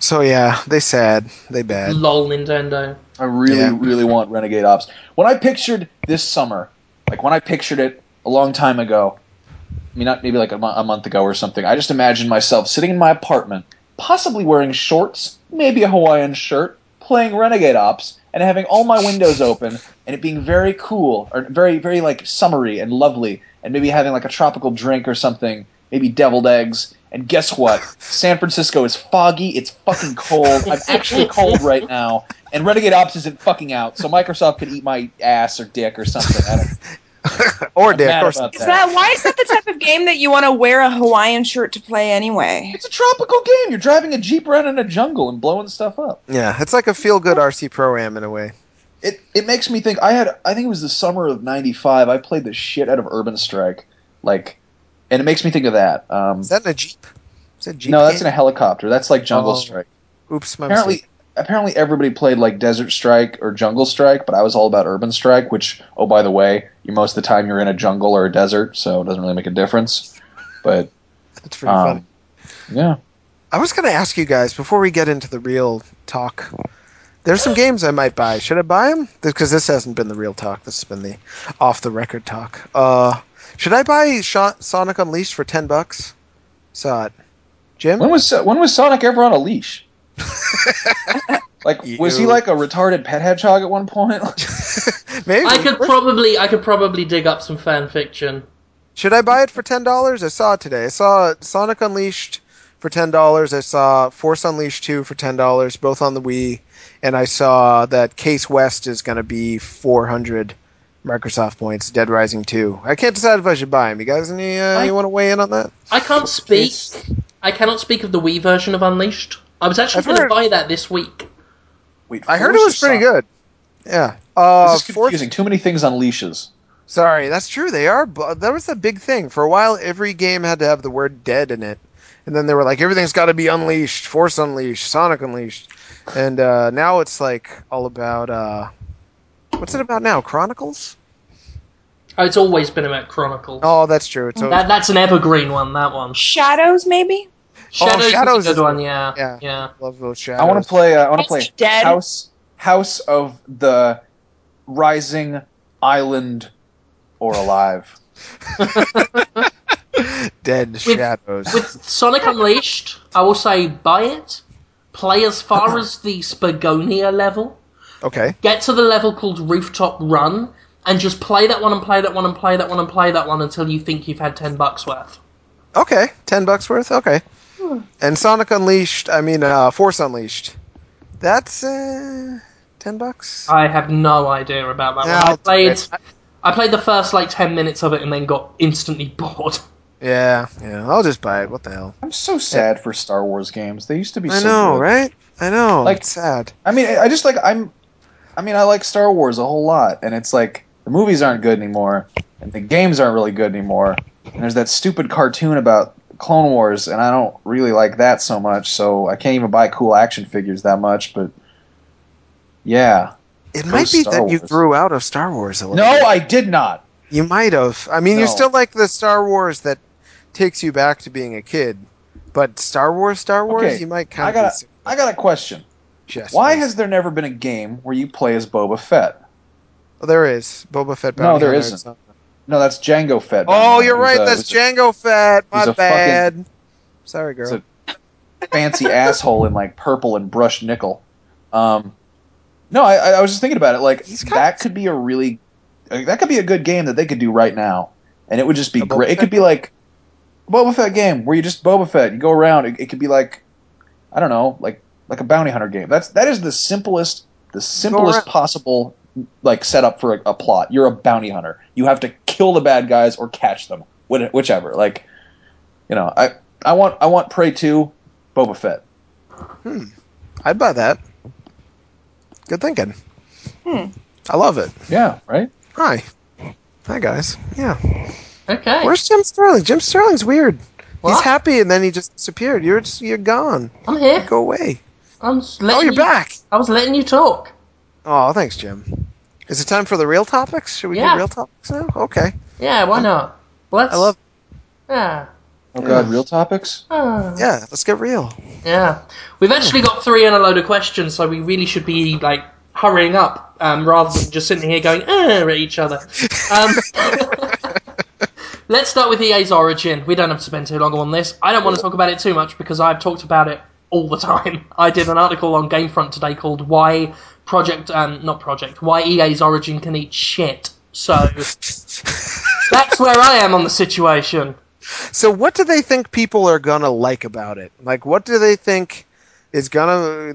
So yeah, they sad. They bad. Lol, Nintendo. I really want Renegade Ops. When I pictured this summer, like when I pictured it a long time ago, I mean, not maybe like a month ago or something, I just imagined myself sitting in my apartment, possibly wearing shorts, maybe a Hawaiian shirt, playing Renegade Ops, and having all my windows open, and it being very cool, or very, very like summery and lovely, and maybe having like a tropical drink or something, maybe deviled eggs. And guess what? San Francisco is foggy. It's fucking cold. I'm actually cold right now, and Renegade Ops isn't fucking out, so Microsoft could eat my ass or dick or something. I don't. Or I'm dick. Mad about that. Why is that the type of game that you want to wear a Hawaiian shirt to play anyway? It's a tropical game. You're driving a Jeep around in a jungle and blowing stuff up. Yeah, it's like a feel-good RC Pro-Am in a way. It makes me think. I think it was the summer of '95. I played the shit out of Urban Strike, like, and it makes me think of that. Is that in a Jeep? Is that Jeep? No, that's in a helicopter. That's like Jungle Strike. Oops, my mistake. Apparently everybody played like Desert Strike or Jungle Strike, but I was all about Urban Strike, which, oh, by the way, most of the time you're in a jungle or a desert, so it doesn't really make a difference. But that's pretty funny. Yeah, I was going to ask you guys before we get into the real talk. There's some games I might buy. Should I buy them? Because this hasn't been the real talk. This has been the off-the-record talk. Should I buy Sonic Unleashed for $10? Saw it. Jim? When was Sonic ever on a leash? Like, was he like a retarded pet hedgehog at one point? Maybe. I could probably dig up some fan fiction. Should I buy it for $10? I saw it today. I saw Sonic Unleashed for $10. I saw Force Unleashed 2 for $10, both on the Wii. And I saw that Case West is going to be 400 Microsoft points. Dead Rising 2. I can't decide if I should buy them. You guys, you want to weigh in on that? I can't speak. I cannot speak of the Wii version of Unleashed. I was actually going to buy that this week. Wait, I heard it was pretty good. Yeah. This is confusing. Too many things on leashes. Sorry, that's true. They are. That was the big thing. For a while, every game had to have the word dead in it. And then they were like, everything's got to be Unleashed, Force Unleashed, Sonic Unleashed. And now it's like all about... what's it about now? Chronicles? Oh, it's always been about Chronicles. Oh, that's true. It's that's an evergreen one, that one. Shadows, maybe? Shadows is a good one, yeah. Love those Shadows. I want to play House of the Rising Island or Alive. Dead Shadows. With Sonic Unleashed, I will say buy it, play as far as the Spagonia level. Okay. Get to the level called Rooftop Run, and just play that one and play that one and play that one and play that one until you think you've had $10 worth. Okay, $10 worth? Okay. And Sonic Unleashed, Force Unleashed. That's $10? I have no idea about that one. I played the first 10 minutes of it and then got instantly bored. Yeah, I'll just buy it. What the hell? I'm so sad for Star Wars games. They used to be so good. Right? I know. Like, it's sad. I like Star Wars a whole lot, and it's like the movies aren't good anymore, and the games aren't really good anymore. And there's that stupid cartoon about Clone Wars, and I don't really like that so much, so I can't even buy cool action figures that much, but yeah. It might be that you grew out of Star Wars a little bit. No, I did not. You might have. You still like the Star Wars that takes you back to being a kid, but Star Wars, okay. You might kind of... I got a question. Yes, why has there never been a game where you play as Boba Fett? Well, there is. Boba Fett. No, there isn't. No, that's Jango Fett. Oh, you're right. That's Jango Fett. My bad. Sorry, girl. A fancy asshole in purple and brushed nickel. No, I was just thinking about it. That could be a good game that they could do right now, and it would just be great. It could be like a Boba Fett game where you just Boba Fett. You go around. It could be like, I don't know, like a bounty hunter game. That is the simplest possible setup for a plot. You're a bounty hunter. You have to kill the bad guys or catch them, whichever. I want Prey 2, Boba Fett. I'd buy that. Good thinking. I love it. Yeah, right? Hi, guys. Yeah. Okay. Where's Jim Sterling? Jim Sterling's weird. What? He's happy, and then he just disappeared. You're gone. I'm here. Go away. You're back. I was letting you talk. Oh, thanks, Jim. Is it time for the real topics? Should we do real topics now? Okay. Yeah, why not? Let's... I love... Yeah. Oh, God, real topics? Yeah, let's get real. Yeah. We've actually got three and a load of questions, so we really should be, hurrying up, rather than just sitting here going, at each other. Let's start with EA's Origin. We don't have to spend too long on this. I don't want to talk about it too much because I've talked about it all the time. I did an article on Gamefront today called Why EA's Origin Can Eat Shit. So that's where I am on the situation. So what do they think people are gonna like about it? What do they think is gonna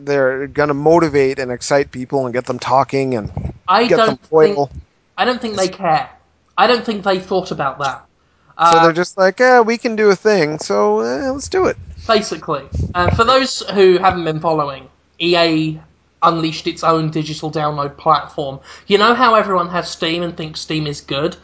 motivate and excite people and get them talking and I don't think they care. I don't think they thought about that. So they're just like, we can do a thing, so let's do it. Basically. For those who haven't been following, EA unleashed its own digital download platform. You know how everyone has Steam and thinks Steam is good?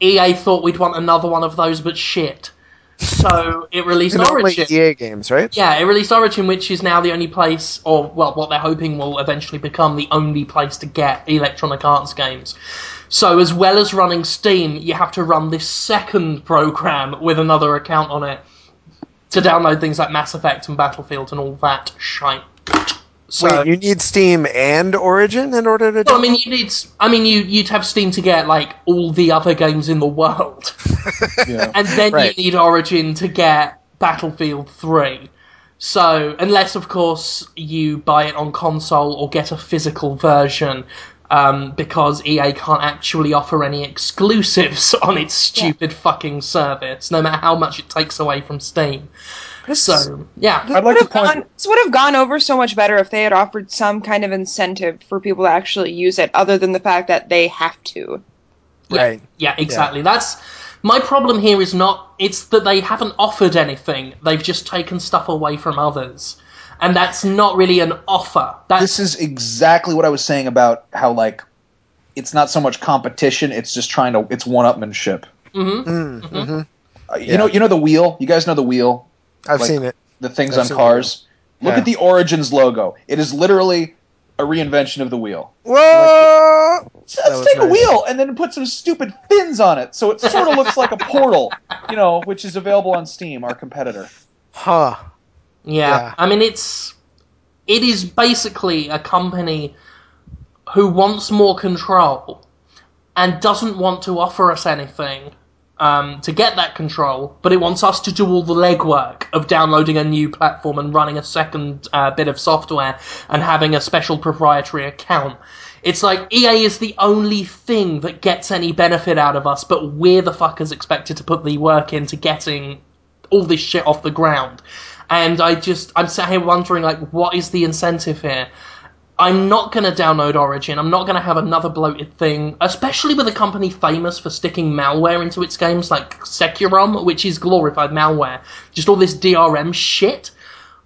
EA thought we'd want another one of those, but shit. So it released Origin. EA games, right? Yeah, it released Origin, which is now the only place, or, well, what they're hoping will eventually become the only place to get Electronic Arts games. So as well as running Steam, you have to run this second program with another account on it to download things like Mass Effect and Battlefield and all that shite. So, wait, you need Steam and Origin in order to do it? I mean, you'd have Steam to get like all the other games in the world, yeah. And then you need Origin to get Battlefield 3. So, unless of course you buy it on console or get a physical version, because EA can't actually offer any exclusives on its stupid fucking service, no matter how much it takes away from Steam. So, yeah. I'd like to point. This would have gone over so much better if they had offered some kind of incentive for people to actually use it, other than the fact that they have to. Yeah, right. Yeah, exactly. Yeah. That's my problem here is not... It's that they haven't offered anything. They've just taken stuff away from others. And that's not really an offer. This is exactly what I was saying about how, like, it's not so much competition, it's just trying to... It's one-upmanship. Mm-hmm. Mm-hmm. Mm-hmm. You know the wheel? You guys know the wheel? I've seen it. The things on cars. Look at the Origins logo. It is literally a reinvention of the wheel. Whoa! Let's take a wheel and then put some stupid fins on it, so it sort of looks like a portal, which is available on Steam, our competitor. Huh. Yeah. I mean, it is basically a company who wants more control and doesn't want to offer us anything. To get that control, but it wants us to do all the legwork of downloading a new platform and running a second bit of software and having a special proprietary account. It's like EA is the only thing that gets any benefit out of us, but we're the fuckers expected to put the work into getting all this shit off the ground. And I'm sat here wondering, like, what is the incentive here? I'm not going to download Origin. I'm not going to have another bloated thing, especially with a company famous for sticking malware into its games, like Securom, which is glorified malware. Just all this DRM shit.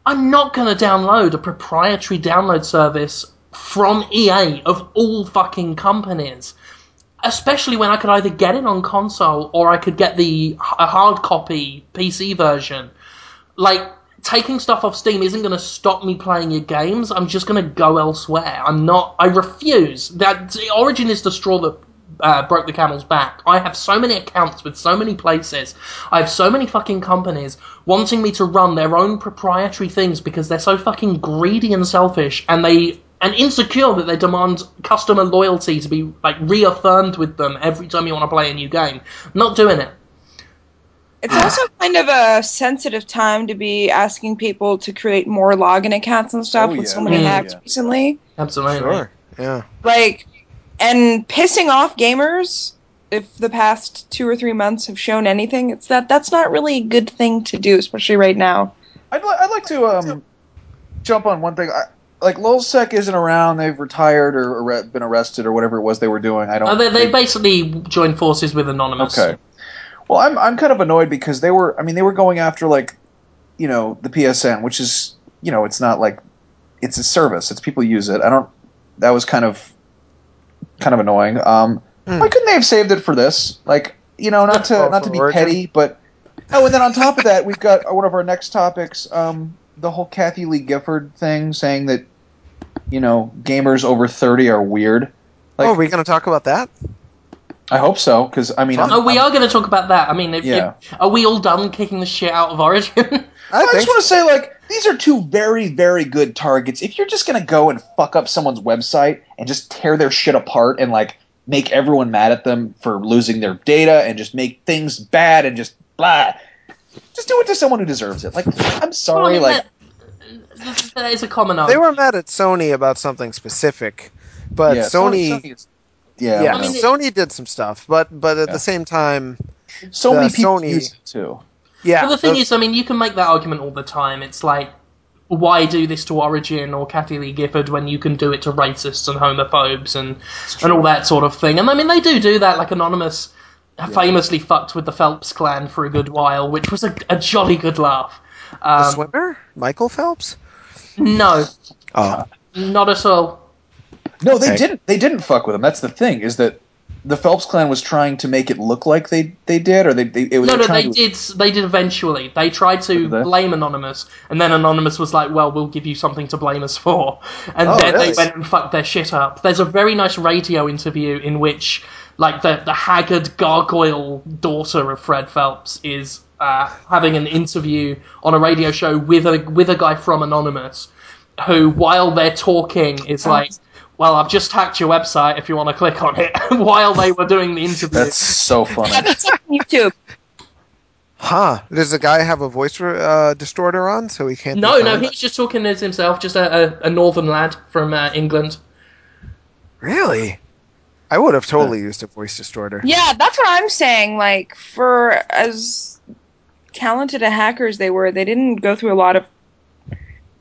I'm not going to download a proprietary download service from EA of all fucking companies, especially when I could either get it on console or I could get a hard copy PC version. Like... Taking stuff off Steam isn't going to stop me playing your games. I'm just going to go elsewhere. I refuse. Origin is the straw that broke the camel's back. I have so many accounts with so many places. I have so many fucking companies wanting me to run their own proprietary things because they're so fucking greedy and selfish and insecure that they demand customer loyalty to be like reaffirmed with them every time you want to play a new game. I'm not doing it. It's also kind of a sensitive time to be asking people to create more login accounts and stuff with so many hacks recently. Absolutely. Sure. Yeah. Like, and pissing off gamers, if the past 2 or 3 months have shown anything, it's that's not really a good thing to do, especially right now. I'd like to jump on one thing. Like, LulzSec isn't around. They've retired or been arrested or whatever it was they were doing. I don't know. They basically joined forces with Anonymous. Okay. Well, I'm kind of annoyed because they were going after, like, the PSN, which is, it's not like it's a service. It's people use it. That was kind of annoying. Why couldn't they have saved it for this? Like, not to be petty, but and then on top of that, we've got one of our next topics, the whole Kathy Lee Gifford thing, saying that gamers over 30 are weird. Like, are we going to talk about that? I hope so, because, we are going to talk about that. I mean, are we all done kicking the shit out of Origin? I just want to say, like, these are two very, very good targets. If you're just going to go and fuck up someone's website and just tear their shit apart and, like, make everyone mad at them for losing their data and just make things bad and just blah, just do it to someone who deserves it. Like, I'm sorry, that is a common argument. They were mad at Sony about something specific, but Sony is... Yeah, I mean, Sony did some stuff, but at the same time, so many people use it too. Yeah. Well, the thing is, I mean, you can make that argument all the time. It's like, why do this to Origin or Kathy Lee Gifford when you can do it to racists and homophobes and all that sort of thing? And I mean, they do that. Like, Anonymous famously fucked with the Phelps clan for a good while, which was a jolly good laugh. The swimmer? Michael Phelps? No. Oh. Not at all. No, they didn't. They didn't fuck with them. That's the thing, is that the Phelps clan was trying to make it look like they did, or they did. They did eventually. They tried to blame Anonymous, and then Anonymous was like, "Well, we'll give you something to blame us for," and they went and fucked their shit up. There's a very nice radio interview in which, like, the haggard gargoyle daughter of Fred Phelps is having an interview on a radio show with a guy from Anonymous. who, while they're talking, is like, well, I've just hacked your website if you want to click on it, while they were doing the interview. That's so funny. That's on YouTube. Huh. Does the guy have a voice distorter on so he can't... No, he's just talking as himself, just a northern lad from England. Really? I would have totally used a voice distorter. Yeah, that's what I'm saying. Like, for as talented a hacker as they were, they didn't go through a lot of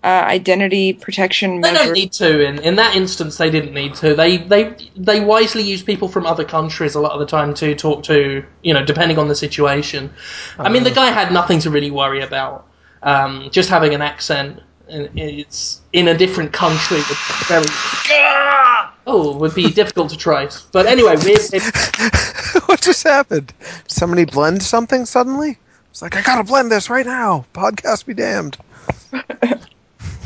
identity protection measures. They don't need to. In that instance, they didn't need to. They wisely use people from other countries a lot of the time to talk to, you know, depending on the situation. I mean, the guy had nothing to really worry about. Just having an accent, it's in a different country would be very... Oh, would be difficult to trace. But anyway, what just happened? Did somebody blend something suddenly? It's like, I gotta blend this right now. Podcast be damned.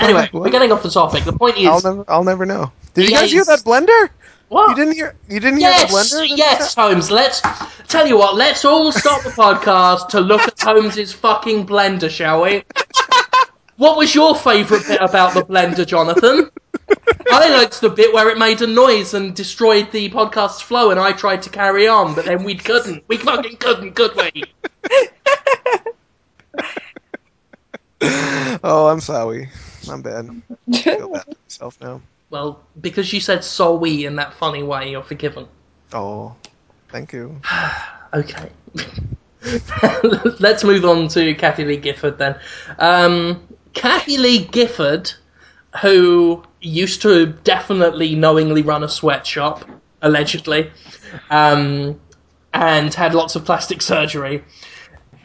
Anyway, we're getting off the topic. The point is, I'll never know. Did you guys hear that blender? What? You didn't hear the blender? Yes, Holmes. Let's tell you what. Let's all stop the podcast to look at Holmes's fucking blender, shall we? What was your favourite bit about the blender, Jonathan? I liked the bit where it made a noise and destroyed the podcast's flow, and I tried to carry on, but then we couldn't. We fucking couldn't, could we? Oh, I'm sorry. I'm bad. I feel bad for myself now. Well, because you said sorry in that funny way, you're forgiven. Oh, thank you. Okay. Let's move on to Kathy Lee Gifford then. Kathy Lee Gifford, who used to definitely knowingly run a sweatshop, allegedly, and had lots of plastic surgery,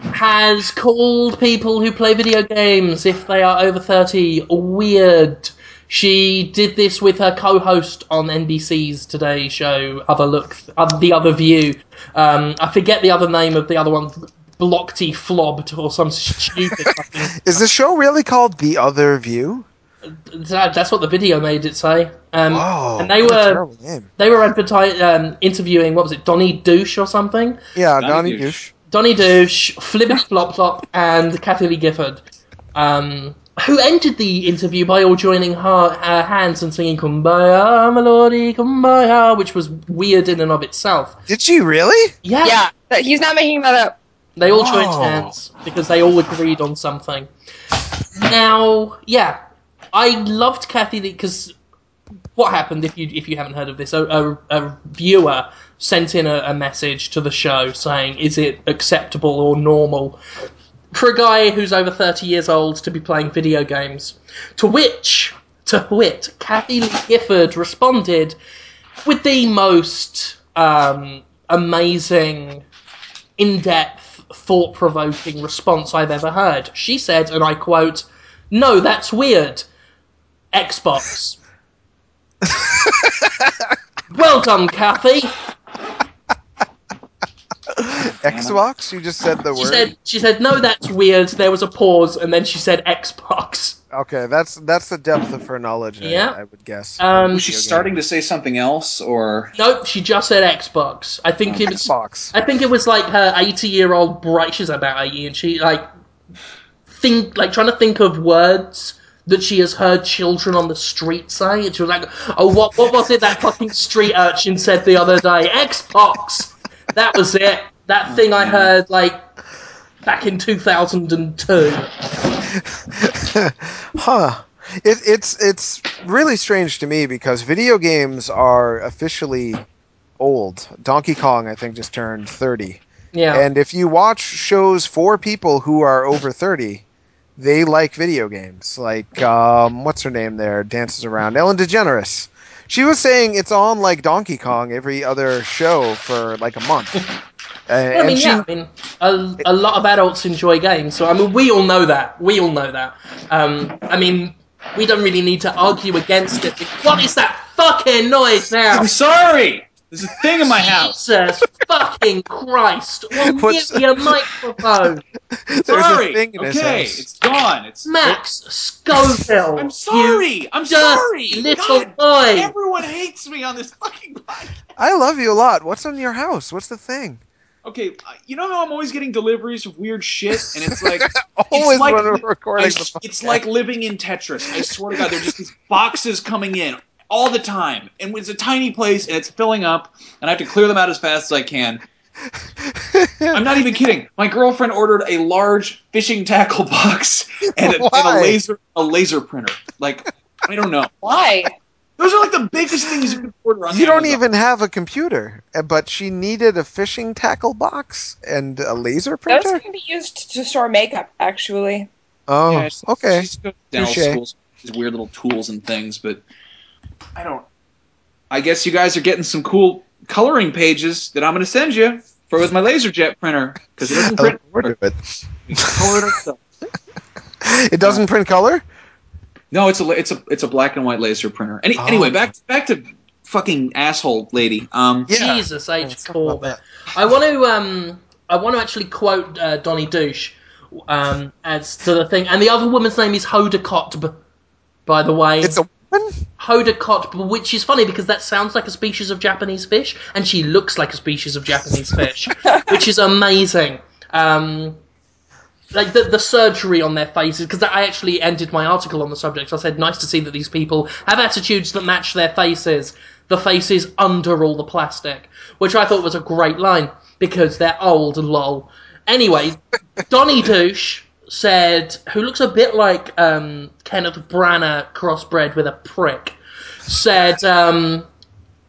has called people who play video games, if they are over 30, weird. She did this with her co-host on NBC's Today show, Other Look, The Other View. I forget the other name of the other one, Blockty Flobbed or some stupid thing. Is the show really called The Other View? That's what the video made it say. And they were interviewing, what was it, Donnie Douche or something? Yeah, Donnie Douche. Donnie Douche, Flippity Flop Flop, and Kathy Lee Gifford, who ended the interview by all joining her hands and singing "Kumbaya, my lordy, Kumbaya," which was weird in and of itself. Did she really? Yeah. He's not making that up. They all joined hands because they all agreed on something. Now, yeah, I loved Kathy Lee because what happened, if you haven't heard of this, a viewer sent in a message to the show saying, is it acceptable or normal for a guy who's over 30 years old to be playing video games? To which Kathy Lee Gifford responded with the most amazing, in-depth, thought-provoking response I've ever heard. She said, and I quote, "No, that's weird. Xbox." Well done, Kathy. Xbox? You just said the word? She said, "No, that's weird." There was a pause, and then she said Xbox. Okay, that's the depth of her knowledge, I would guess. Was she starting to say something else, or...? Nope, she just said Xbox. I think it was like her 80-year-old bride. She's about 80, and she, trying to think of words that she has heard children on the street say. And she was like, oh, what was it that fucking street urchin said the other day? Xbox! That was it. That thing I heard, back in 2002. Huh. It's really strange to me because video games are officially old. Donkey Kong, I think, just turned 30. Yeah. And if you watch shows for people who are over 30... they like video games. Like, what's her name there? Dances around. Ellen DeGeneres. She was saying it's on, Donkey Kong every other show for, a month. A lot of adults enjoy games. So, we all know that. We don't really need to argue against it. What is that fucking noise now? I'm sorry! There's a thing in my house. Jesus fucking Christ. Well, give me a microphone. Sorry. A thing in his house. It's gone. It's Max Scoville. I'm sorry. I'm sorry. Little boy. Everyone hates me on this fucking podcast. I love you a lot. What's on your house? What's the thing? Okay, you know how I'm always getting deliveries of weird shit, and it's like it's like living in Tetris. I swear to God, there's just these boxes coming in all the time, and it's a tiny place, and it's filling up, and I have to clear them out as fast as I can. I'm not even kidding. My girlfriend ordered a large fishing tackle box and a laser printer. Like, I don't know why. Those are like the biggest things you can order on Amazon. You don't even have a computer, but she needed a fishing tackle box and a laser printer? Those can be used to store makeup, actually. Oh, yeah, okay. She's still down schools, these weird little tools and things, but I don't... I guess you guys are getting some cool coloring pages that I'm going to send you for with my laser jet printer, because it doesn't print color. It doesn't print color? No, it's a black and white laser printer. Anyway, back to fucking asshole lady. Jesus H. Corbett. I want to actually quote Donnie Douche as to the thing. And the other woman's name is Hoda Kotb, by the way. It's a woman? Hoda Kotb, which is funny because that sounds like a species of Japanese fish, and she looks like a species of Japanese fish, which is amazing. Like the surgery on their faces, because I actually ended my article on the subject. I said, nice to see that these people have attitudes that match their faces. The faces under all the plastic, which I thought was a great line because they're old and lol. Anyway, Donnie Douche said, who looks a bit like Kenneth Branagh crossbred with a prick, said,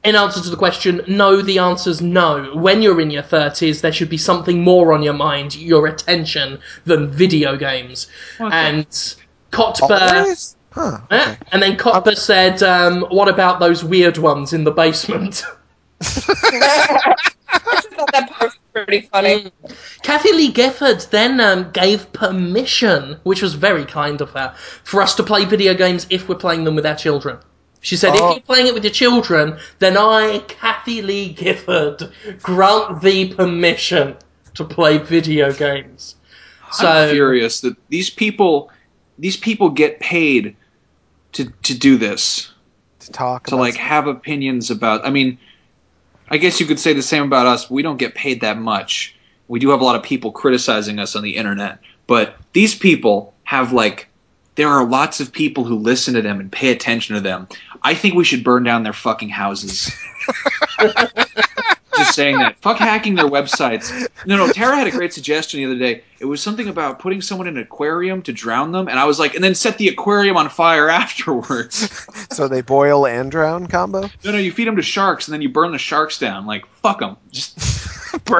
in answer to the question, no, the answer's no. When you're in your 30s, there should be something more on your mind, your attention, than video games. Okay. And Kotber... Huh, okay. And then Kotber said, what about those weird ones in the basement? I thought that was pretty funny. Kathy Lee Gifford then gave permission, which was very kind of her, for us to play video games if we're playing them with our children. She said, if you're playing it with your children, then I, Kathy Lee Gifford, grant thee permission to play video games. So, I'm furious that these people get paid to do this. To talk about something. Have opinions about... I mean, I guess you could say the same about us. We don't get paid that much. We do have a lot of people criticizing us on the internet. But these people have, like... There are lots of people who listen to them and pay attention to them. I think we should burn down their fucking houses. Just saying that. Fuck hacking their websites. No, Tara had a great suggestion the other day. It was something about putting someone in an aquarium to drown them, and I was like, and then set the aquarium on fire afterwards. So they boil and drown combo? No, you feed them to sharks, and then you burn the sharks down. Like, fuck them. Just...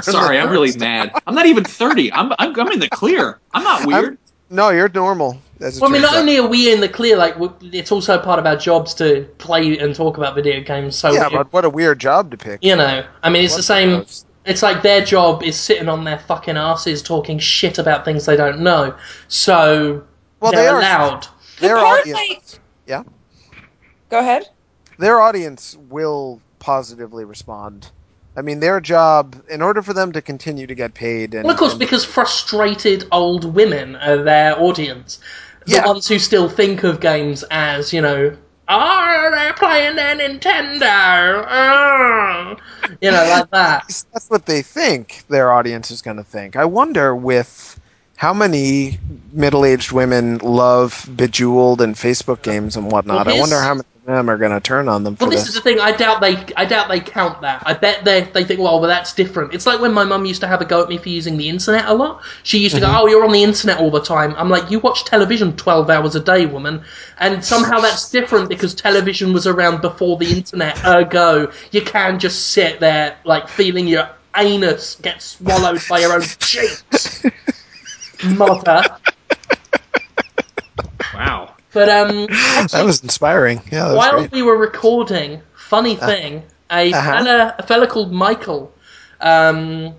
Sorry, I'm really mad. I'm not even 30. I'm in the clear. I'm not weird. No, you're normal. Well, I mean, not only are we in the clear, like it's also part of our jobs to play and talk about video games. So yeah, but what a weird job to pick. You know, I mean, it's the same. It's like their job is sitting on their fucking asses talking shit about things they don't know. So they're allowed. Their audience. Yeah. Go ahead. Their audience will positively respond. I mean, their job, in order for them to continue to get paid... And, well, of course, because frustrated old women are their audience. The ones who still think of games as, you know, they're playing their Nintendo! Oh. You know, like that. That's what they think their audience is going to think. I wonder with how many middle-aged women love Bejeweled and Facebook games and whatnot. Well, I wonder how many... them are going to turn on them. Well, this is the thing. I doubt they count that. I bet they think, well, that's different. It's like when my mum used to have a go at me for using the internet a lot. She used to go, oh, you're on the internet all the time. I'm like, you watch television 12 hours a day, woman. And somehow that's different because television was around before the internet. Ergo, you can just sit there, like, feeling your anus get swallowed by your own cheeks. Mother. Wow. But actually, that was inspiring. Yeah, that while was great. We were recording, funny thing, a fella called Michael emailed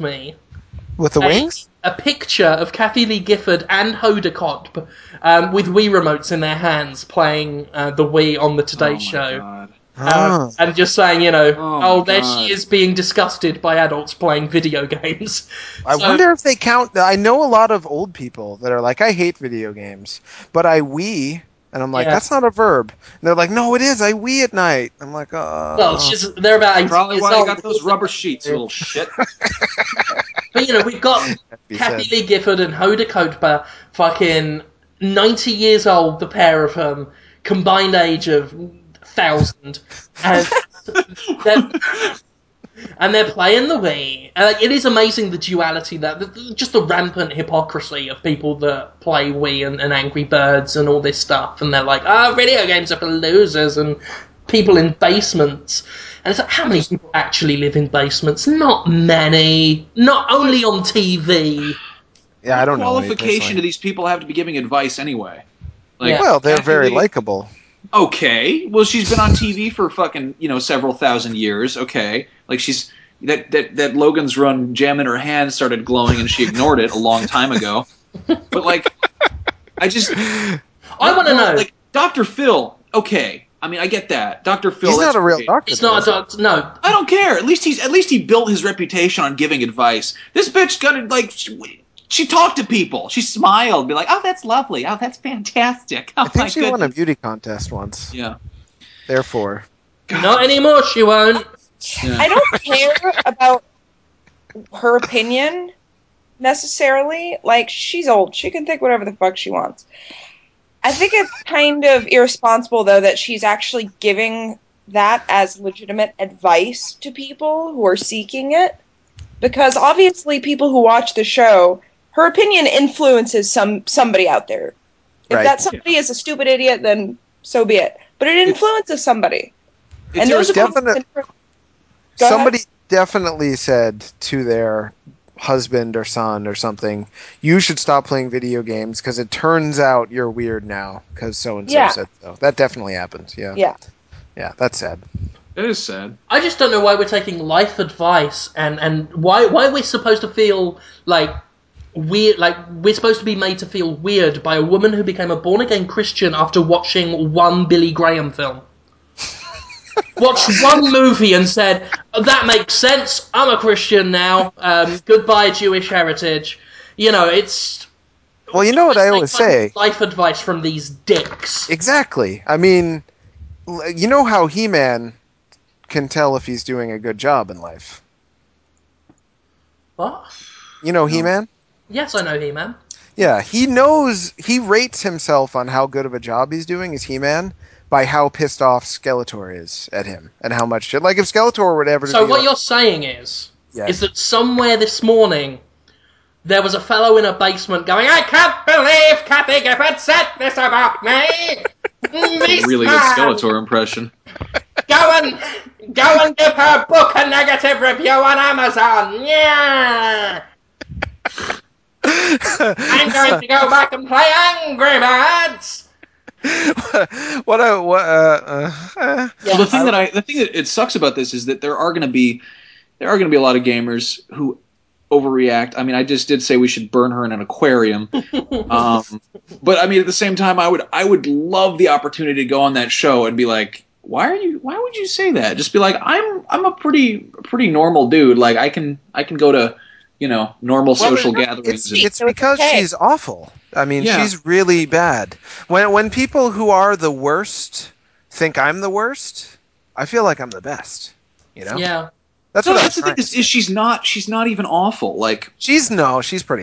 me with the wings a picture of Kathy Lee Gifford and Hoda Kotb with Wii remotes in their hands playing the Wii on the Today Show. God. And just saying, you know, there she is being disgusted by adults playing video games. I wonder if they count... I know a lot of old people that are like, I hate video games, but I Wii... And I'm like, that's not a verb. And they're like, no, it is. I wee at night. I'm like, well, it's just, they're about... Probably why you got those rubber sheets, you little shit. But, you know, we've got Kathy Lee Gifford and Hoda Kotb, fucking 90 years old, the pair of them, combined age of 1,000. And they're playing the Wii. And, like, it is amazing the duality, just the rampant hypocrisy of people that play Wii and Angry Birds and all this stuff. And they're like, oh, video games are for losers and people in basements. And it's like, how many people actually live in basements? Not many. Not only on TV. Yeah, I don't know. The qualification to these people have to be giving advice anyway. Like, well, they're very likable. Okay. Well, she's been on TV for fucking, you know, several thousand years. Okay. Like, she's that Logan's Run jam in her hand started glowing and she ignored it a long time ago. But, like, I want to know. Like, Dr. Phil, okay. I mean, I get that. Dr. Phil, he's not a real doctor. He's not a doctor. No, I don't care. At least he built his reputation on giving advice. This bitch got, like, she talked to people. She smiled, be like, "Oh, that's lovely. Oh, that's fantastic." Oh, I think she won a beauty contest once. Yeah. Therefore, God. Not anymore. She won't. Yeah. I don't care about her opinion necessarily. Like, she's old. She can think whatever the fuck she wants. I think it's kind of irresponsible, though, that she's actually giving that as legitimate advice to people who are seeking it. Because obviously people who watch the show, her opinion influences somebody out there. If that somebody is a stupid idiot, then so be it. But it influences somebody. And there's definitely... Somebody definitely said to their husband or son or something, you should stop playing video games because it turns out you're weird now because so-and-so said so. That definitely happens, Yeah, that's sad. It is sad. I just don't know why we're taking life advice and why we're supposed to feel like weird, like we're supposed to be made to feel weird by a woman who became a born-again Christian after watching one Billy Graham film. Watched one movie and said, that makes sense, I'm a Christian now, goodbye Jewish heritage. You know, it's... Well, you know what I always say? Life advice from these dicks. Exactly. I mean, you know how He-Man can tell if he's doing a good job in life? What? You know He-Man? Yes, I know He-Man. Yeah, he knows, he rates himself on how good of a job he's doing as He-Man, by how pissed off Skeletor is at him and how much shit. Like, if Skeletor would ever... So what you're saying is that somewhere this morning there was a fellow in a basement going, I can't believe Kathy Gifford said this about me! This really good Skeletor impression. Go and give her book a negative review on Amazon! Yeah! I'm going to go back and play Angry Birds! The thing that it sucks about this is that there are going to be a lot of gamers who overreact. I mean, I just did say we should burn her in an aquarium, but I mean, at the same time, I would love the opportunity to go on that show and be like, why would you say that? Just be like, I'm a pretty normal dude. Like, I can go to, you know, normal social gatherings. It's because she's awful. I mean, she's really bad. When people who are the worst think I'm the worst, I feel like I'm the best. You know? Yeah. That's the thing is she's not even awful. Like, she's pretty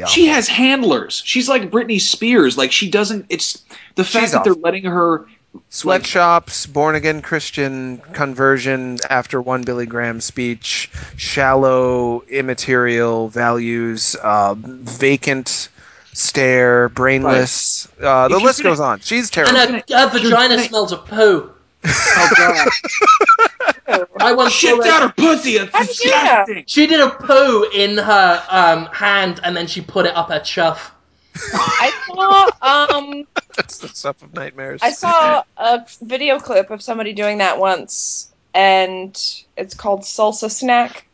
awful. She has handlers. She's like Britney Spears. Like, the fact that they're letting her sweatshops, born again Christian conversion after one Billy Graham speech, shallow, immaterial values, vacant stare, brainless. The list goes on. She's terrible. And her vagina smells of poo. Oh god! Shit out her pussy. It's disgusting. Yeah. She did a poo in her hand, and then she put it up her chuff. I saw that's the stuff of nightmares. I saw a video clip of somebody doing that once, and it's called Salsa Snack.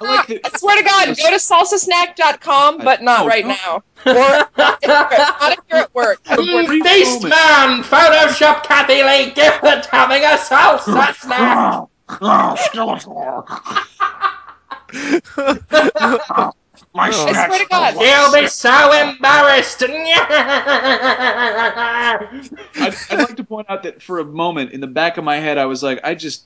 I swear to God, go to salsasnack.com, but not right now. Or not if you're at work. Beastman Photoshop Kathy Lee Gifford having a salsa snack. Oh, Skeletor. My snacks are lost. You'll be so embarrassed. I'd like to point out that for a moment, in the back of my head, I was like, I just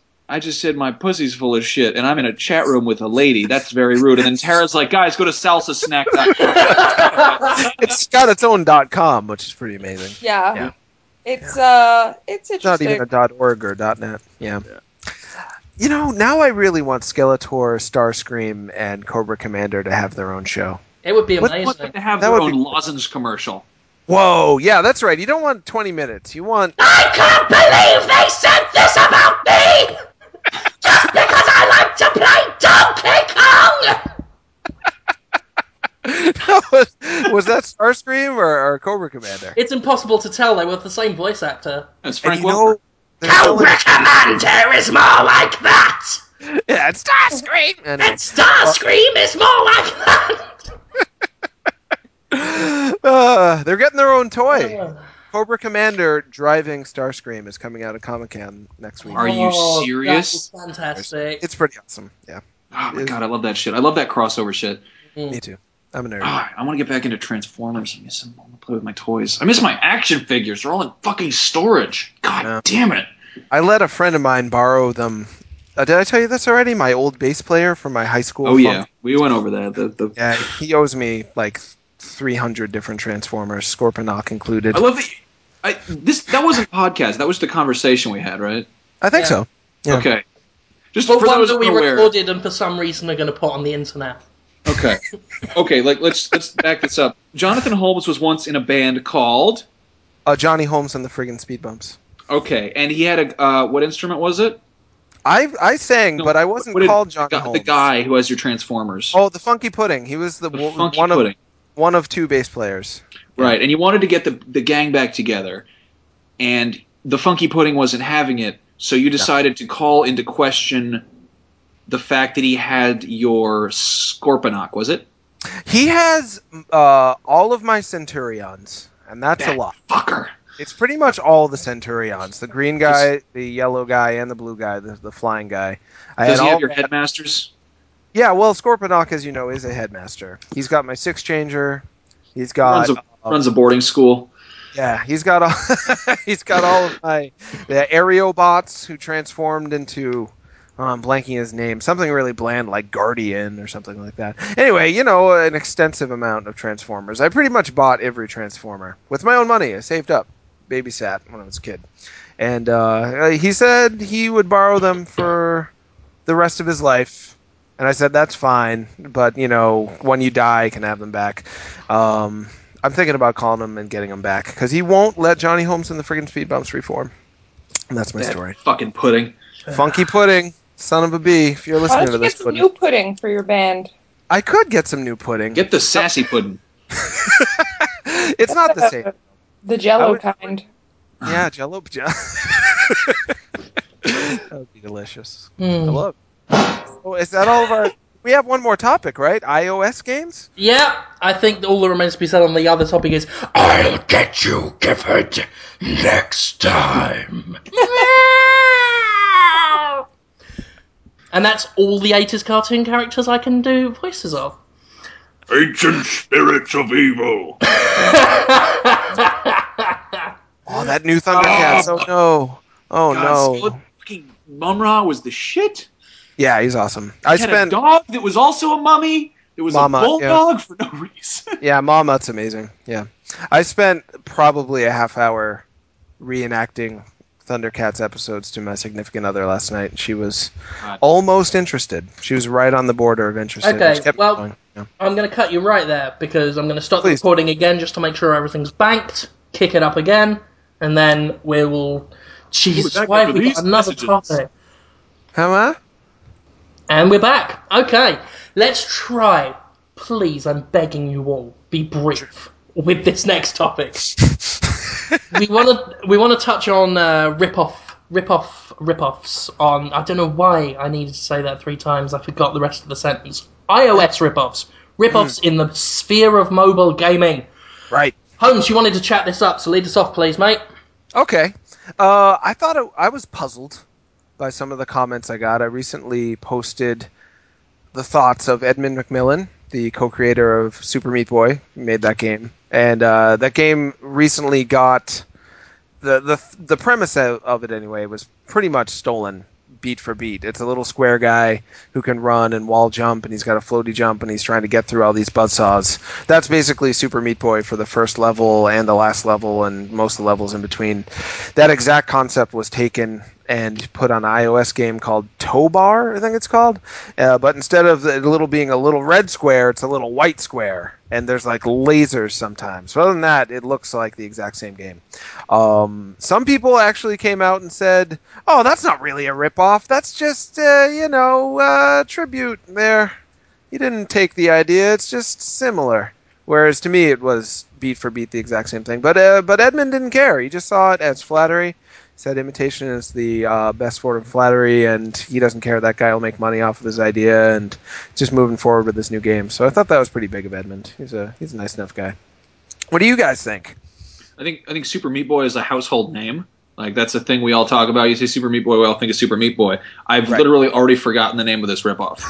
said my pussy's full of shit, and I'm in a chat room with a lady. That's very rude. And then Tara's like, guys, go to salsasnack.com. It's got its own .com, which is pretty amazing. Yeah. Yeah. It's interesting. It's not even a .org or .net. Yeah. Yeah. You know, now I really want Skeletor, Starscream, and Cobra Commander to have their own show. It would be amazing. What to have that their own lozenge commercial. Whoa, yeah, that's right. You don't want 20 minutes. You want... I can't believe they said this about me! Just because I like to play Donkey Kong! was that Starscream or Cobra Commander? It's impossible to tell. They were the same voice actor. It's Frank Welker. Cobra Commander is more like that! Yeah, it's Starscream! And Starscream is more like that! They're getting their own toy. Cobra Commander driving Starscream is coming out of Comic-Con next week. Are you serious? That's fantastic. It's pretty awesome, yeah. Oh my god, I love that shit. I love that crossover shit. Me too. I'm a nerd. I want to get back into Transformers. I miss them. I want to play with my toys. I miss my action figures. They're all in fucking storage. God damn it. I let a friend of mine borrow them. Did I tell you this already? My old bass player from my high school. Oh yeah, we went over that. Yeah, he owes me like 300 different Transformers, Scorponok included. I love it. That wasn't a podcast. That was the conversation we had, right? I think so. Yeah. Okay. Just for one that we recorded and for some reason are going to put on the internet. Okay. Like let's back this up. Jonathan Holmes was once in a band called Johnny Holmes and the Friggin' Speed Bumps. Okay, and he had a what instrument was it? I sang, but I wasn't called Johnny Holmes. The guy who has your Transformers. Oh, the Funky Pudding. He was one of two bass players. Right, and you wanted to get the gang back together, and the Funky Pudding wasn't having it, so you decided to call into question the fact that he had your Scorponok, was it? He has all of my Centurions, and that's a lot. Fucker! It's pretty much all the Centurions. The green guy, the yellow guy, and the blue guy, the flying guy. Does he have your Headmasters? Yeah, well, Scorponok, as you know, is a headmaster. He's got my six changer. He's got runs a boarding school. Yeah, he's got all he's got all of my Aerobots who transformed into I'm blanking his name, something really bland like Guardian or something like that. Anyway, you know, an extensive amount of Transformers. I pretty much bought every Transformer with my own money. I saved up, babysat when I was a kid, and he said he would borrow them for the rest of his life. And I said, that's fine, but, you know, when you die, I can have them back. I'm thinking about calling him and getting them back, because he won't let Johnny Holmes and the Friggin' Speed Bumps reform. And that's my story. Fucking pudding. Funky Pudding, son of a bee, if you're listening to this. Why don't you get some new pudding for your band? I could get some new pudding. Get the sassy pudding. It's not the same. The Jell-O kind. Yeah, Jell-O. That would be delicious. Mm. I love it. Oh, is that all of our... We have one more topic, right? iOS games? Yeah, I think all that remains to be said on the other topic is, I'll get you, Gifford, next time. And that's all the 80s cartoon characters I can do voices of. Ancient spirits of evil. Oh, that new Thundercats. Oh, no. Oh, God, no. Mumra was the shit. Yeah, he's awesome. I had a dog that was also a mummy. It was a bulldog for no reason. Yeah, Mama's amazing. Yeah, I spent probably a half hour reenacting Thundercats episodes to my significant other last night. And she was almost interested. She was right on the border of interested. Okay, well, I'm going to cut you right there because I'm going to stop the recording again just to make sure everything's banked. Kick it up again, and then we will. Jesus, why have we got another topic? Huh? And we're back. Okay, let's try. Please, I'm begging you all, be brief with this next topic. we want to touch on rip-offs. On I don't know why I needed to say that three times. I forgot the rest of the sentence. iOS rip-offs in the sphere of mobile gaming. Right, Holmes, you wanted to chat this up, so lead us off, please, mate. Okay, I was puzzled by some of the comments I got. I recently posted the thoughts of Edmund McMillan the co-creator of Super Meat Boy, made that game. And that game recently got... The premise of it, anyway, was pretty much stolen beat for beat. It's a little square guy who can run and wall jump, and he's got a floaty jump, and he's trying to get through all these buzzsaws. That's basically Super Meat Boy for the first level and the last level and most of the levels in between. That exact concept was taken and put on an iOS game called Tobar, I think it's called. But instead of the little being a little red square, it's a little white square. And there's like lasers sometimes. But other than that, it looks like the exact same game. Some people actually came out and said, oh, that's not really a ripoff. That's just, tribute there. You didn't take the idea. It's just similar. Whereas to me, it was beat for beat the exact same thing. But Edmund didn't care. He just saw it as flattery. Said imitation is the best form of flattery, and he doesn't care. That guy will make money off of his idea, and just moving forward with this new game. So I thought that was pretty big of Edmund. He's a nice enough guy. What do you guys think? I think Super Meat Boy is a household name. Like, that's the thing we all talk about. You say Super Meat Boy, we all think of Super Meat Boy. I've literally already forgotten the name of this ripoff.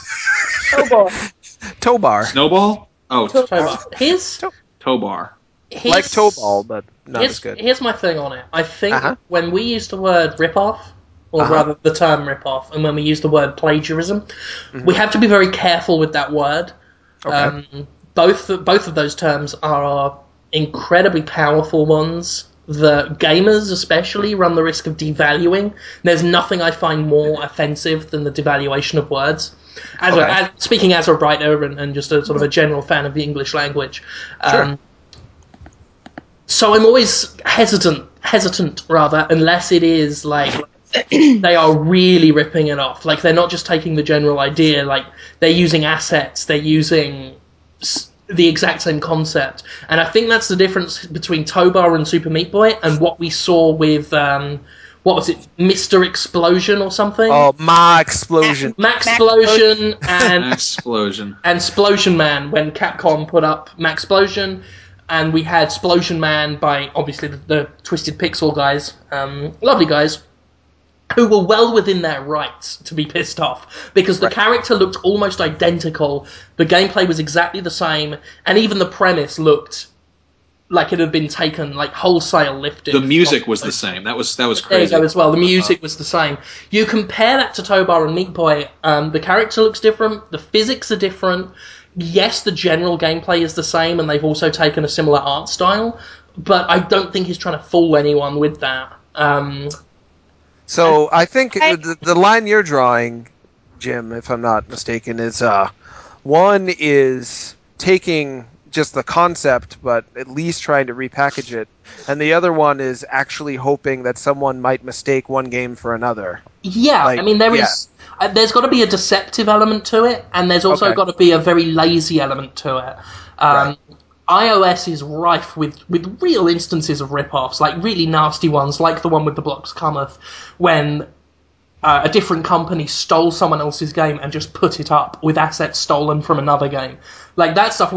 Tobar. Snowball? Oh, Tobar. Tobar. Like Tobal, but not as good. Here's my thing on it. I think when we use the word ripoff, or rather the term ripoff, and when we use the word plagiarism, we have to be very careful with that word. Okay. Both of those terms are incredibly powerful ones that gamers especially run the risk of devaluing. There's nothing I find more offensive than the devaluation of words. Speaking as a writer and just a sort of a general fan of the English language. Sure. So I'm always hesitant, unless it is, like, they are really ripping it off. Like, they're not just taking the general idea, like, they're using assets, they're using the exact same concept. And I think that's the difference between Tobar and Super Meat Boy and what we saw with, what was it, Mr. Explosion or something? Oh, Maxplosion. And Splosion Man, when Capcom put up Maxplosion. And we had Splosion Man by, obviously, the Twisted Pixel guys, lovely guys, who were well within their rights to be pissed off, because the character looked almost identical, the gameplay was exactly the same, and even the premise looked like it had been taken, like, wholesale lifted. The music was the same. That was crazy. There you go as well. The music was the same. You compare that to Tobar and Meat Boy, the character looks different, the physics are different. Yes, the general gameplay is the same, and they've also taken a similar art style, but I don't think he's trying to fool anyone with that. So I think the line you're drawing, Jim, if I'm not mistaken, is one is taking just the concept, but at least trying to repackage it, and the other one is actually hoping that someone might mistake one game for another. Yeah, like, I mean, there's got to be a deceptive element to it, and there's also got to be a very lazy element to it. iOS is rife with real instances of rip-offs, like really nasty ones, like the one with the Blocks Cometh, when a different company stole someone else's game and just put it up with assets stolen from another game. Like, that stuff,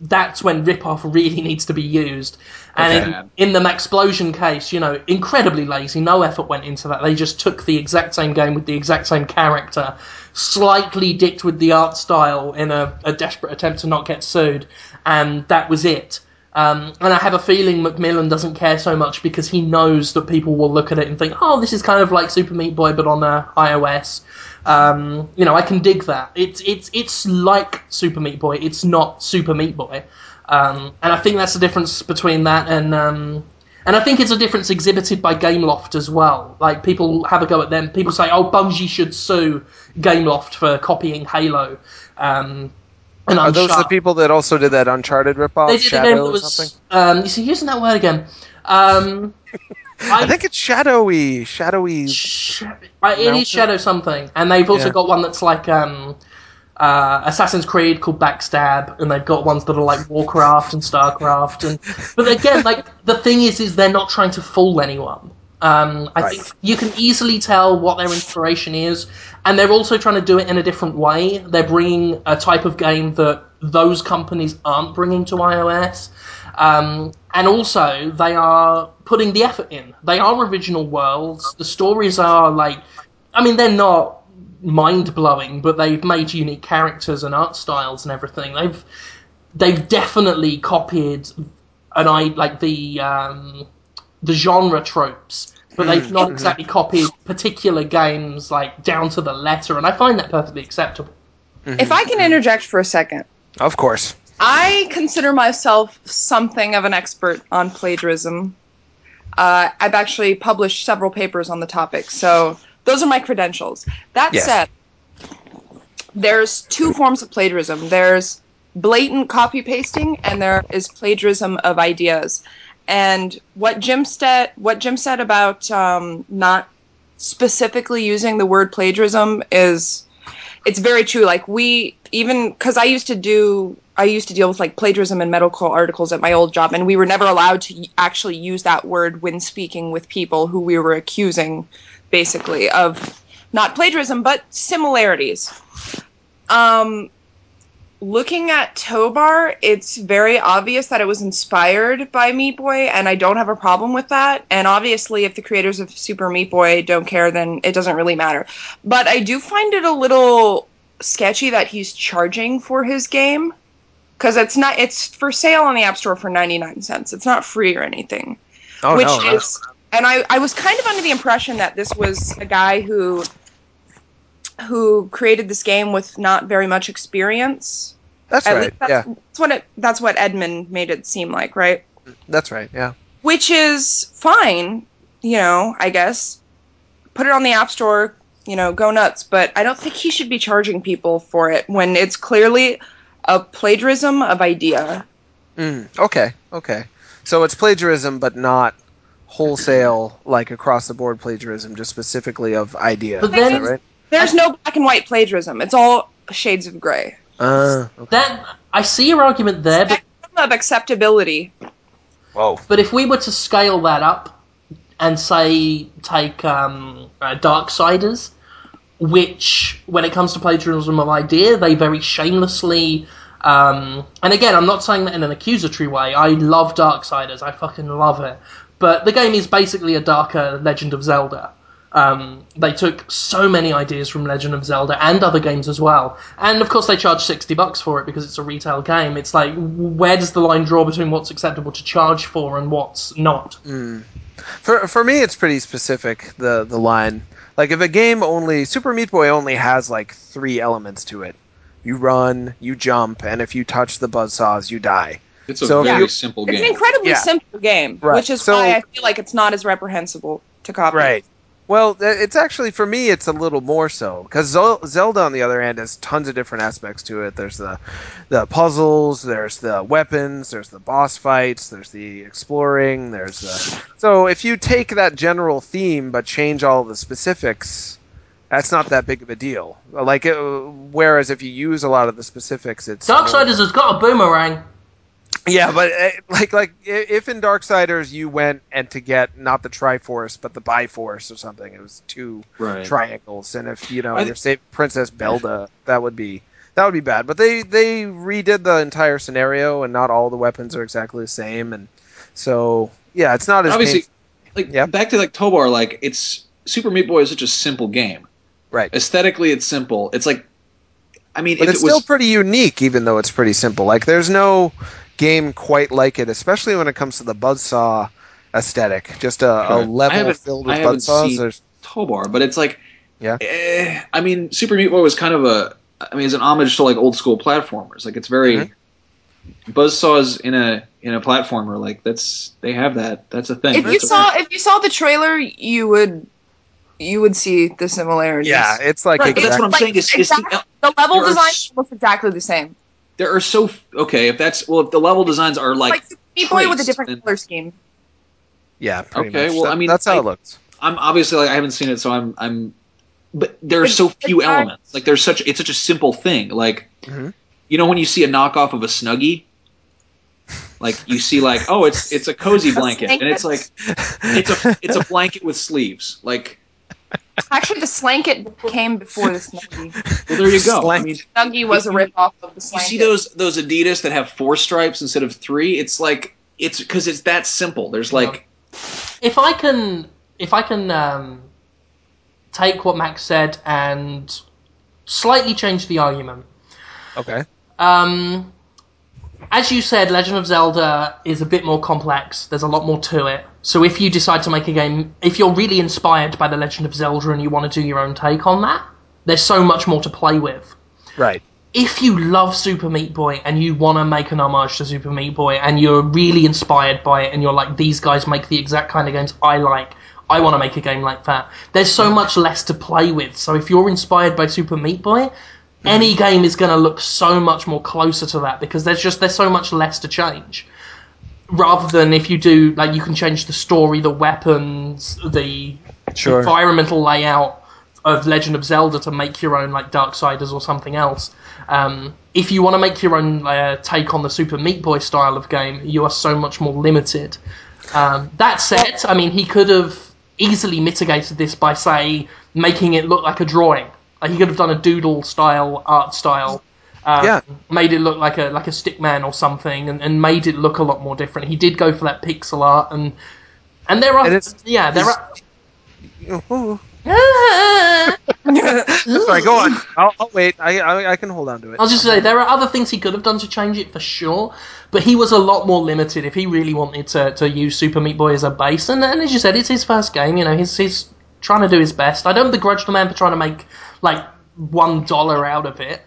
that's when rip-off really needs to be used. And in the Maxplosion case, you know, incredibly lazy, no effort went into that. They just took the exact same game with the exact same character, slightly dicked with the art style in a desperate attempt to not get sued, and that was it. And I have a feeling Macmillan doesn't care so much because he knows that people will look at it and think, oh, this is kind of like Super Meat Boy, but on iOS. You know, I can dig that. It's like Super Meat Boy. It's not Super Meat Boy. And I think that's the difference between that and I think it's a difference exhibited by Gameloft as well. Like, people have a go at them. People say, oh, Bungie should sue Gameloft for copying Halo. Are those the people that also did that Uncharted ripoff? They did Shadow or something? You see, using that word again. I think it's shadowy. It is Shadow something. And they've also got one that's like Assassin's Creed called Backstab, and they've got ones that are like Warcraft and Starcraft. But again, like, the thing is they're not trying to fool anyone. I think you can easily tell what their inspiration is, and they're also trying to do it in a different way. They're bringing a type of game that those companies aren't bringing to iOS, and also they are putting the effort in. They are original worlds. The stories are like, I mean, they're not mind-blowing, but they've made unique characters and art styles and everything. They've definitely copied the genre tropes, but they've not exactly copied particular games like down to the letter, and I find that perfectly acceptable. If I can interject for a second. Of course. I consider myself something of an expert on plagiarism. I've actually published several papers on the topic, so those are my credentials. That said, there's two forms of plagiarism. There's blatant copy-pasting, and there is plagiarism of ideas. And what Jim said about not specifically using the word plagiarism is... It's very true. Like because I used to deal with like plagiarism and medical articles at my old job, and we were never allowed to actually use that word when speaking with people who we were accusing, basically, of not plagiarism but similarities. Looking at Tobar, it's very obvious that it was inspired by Meat Boy, and I don't have a problem with that. And obviously, if the creators of Super Meat Boy don't care, then it doesn't really matter. But I do find it a little sketchy that he's charging for his game, because it's for sale on the App Store for 99 cents. It's not free or anything. And I was kind of under the impression that this was a guy who created this game with not very much experience. That's right. At least that's what Edmund made it seem like, right? That's right, yeah. Which is fine, I guess. Put it on the App Store, go nuts, but I don't think he should be charging people for it when it's clearly a plagiarism of idea. Okay. So it's plagiarism, but not wholesale, like across-the-board plagiarism, just specifically of idea. But then, is that right? There's no black and white plagiarism. It's all shades of gray. Okay. Then I see your argument there. Spectrum of acceptability. Whoa. But if we were to scale that up and say, take Darksiders, which, when it comes to plagiarism of idea, they very shamelessly... and again, I'm not saying that in an accusatory way. I love Darksiders. I fucking love it. But the game is basically a darker Legend of Zelda. They took so many ideas from Legend of Zelda and other games as well. And, of course, they charge $60 for it because it's a retail game. It's like, where does the line draw between what's acceptable to charge for and what's not? For me, it's pretty specific, the line. Like, if a game Super Meat Boy only has, like, three elements to it. You run, you jump, and if you touch the buzzsaws, you die. It's a very simple game. It's an incredibly simple game, right. Which is why I feel like it's not as reprehensible to copy. Right. Well, it's actually, for me, it's a little more so. Because Zelda, on the other hand, has tons of different aspects to it. There's the puzzles, there's the weapons, there's the boss fights, there's the exploring, there's the... So if you take that general theme but change all the specifics, that's not that big of a deal. Like, whereas if you use a lot of the specifics, it's... Darksiders has got a boomerang. Yeah, but like if in Darksiders you went and to get not the Triforce but the Biforce or something, it was two triangles, and if you're saving Princess Belda, that would be bad. But they redid the entire scenario, and not all the weapons are exactly the same, and so yeah, it's not as obviously back to like Tobar. Like it's Super Meat Boy is such a simple game, right? Aesthetically, it's simple. It's like but it's still pretty unique, even though it's pretty simple. Like there's no game quite like it, especially when it comes to the buzzsaw aesthetic. Just a level filled with buzzsaws. Or... Tobar, but it's like, Super Meat Boy was kind of it's an homage to like old school platformers. Like it's very buzzsaws in a platformer. Like they have that. That's a thing. If you saw the trailer, you would see the similarities. Yeah, it's like that's what I'm saying. The level design is almost exactly the same. There are if the level designs are like Meat Boy with a different color scheme. Yeah, pretty much. Well, that's how it looks. I'm obviously I haven't seen it, so I'm. But there are so few elements. Like it's such a simple thing. Like when you see a knockoff of a Snuggie, like you see like it's a cozy blanket, and it's like it's a blanket with sleeves, like. Actually, the Slanket came before the Snuggie. Well, there you go. Snuggie was a ripoff of the Slanket. You see those Adidas that have 4 stripes instead of 3? It's like it's because it's that simple. There's like, if I can take what Max said and slightly changed the argument. Okay. As you said, Legend of Zelda is a bit more complex. There's a lot more to it. So if you decide to make a game, if you're really inspired by The Legend of Zelda and you want to do your own take on that, there's so much more to play with. Right. If you love Super Meat Boy and you want to make an homage to Super Meat Boy and you're really inspired by it and you're like, these guys make the exact kind of games I like, I want to make a game like that, there's so much less to play with. So if you're inspired by Super Meat Boy, any game is going to look so much more closer to that because there's so much less to change. Rather than if you do, like, you can change the story, the weapons, the sure. environmental layout of Legend of Zelda to make your own, like, Darksiders or something else. If you want to make your own take on the Super Meat Boy style of game, you are so much more limited. That said, I mean, he could have easily mitigated this by, say, making it look like a drawing. Like, he could have done a doodle-style art style, made it look like a stickman or something, and made it look a lot more different. He did go for that pixel art, and there are... Sorry, go on. I'll wait. I can hold on to it. I'll just say, there are other things he could have done to change it for sure, but he was a lot more limited if he really wanted to use Super Meat Boy as a base. And as you said, it's his first game, you know, he's trying to do his best. I don't begrudge the man for trying to make, like, $1 out of it.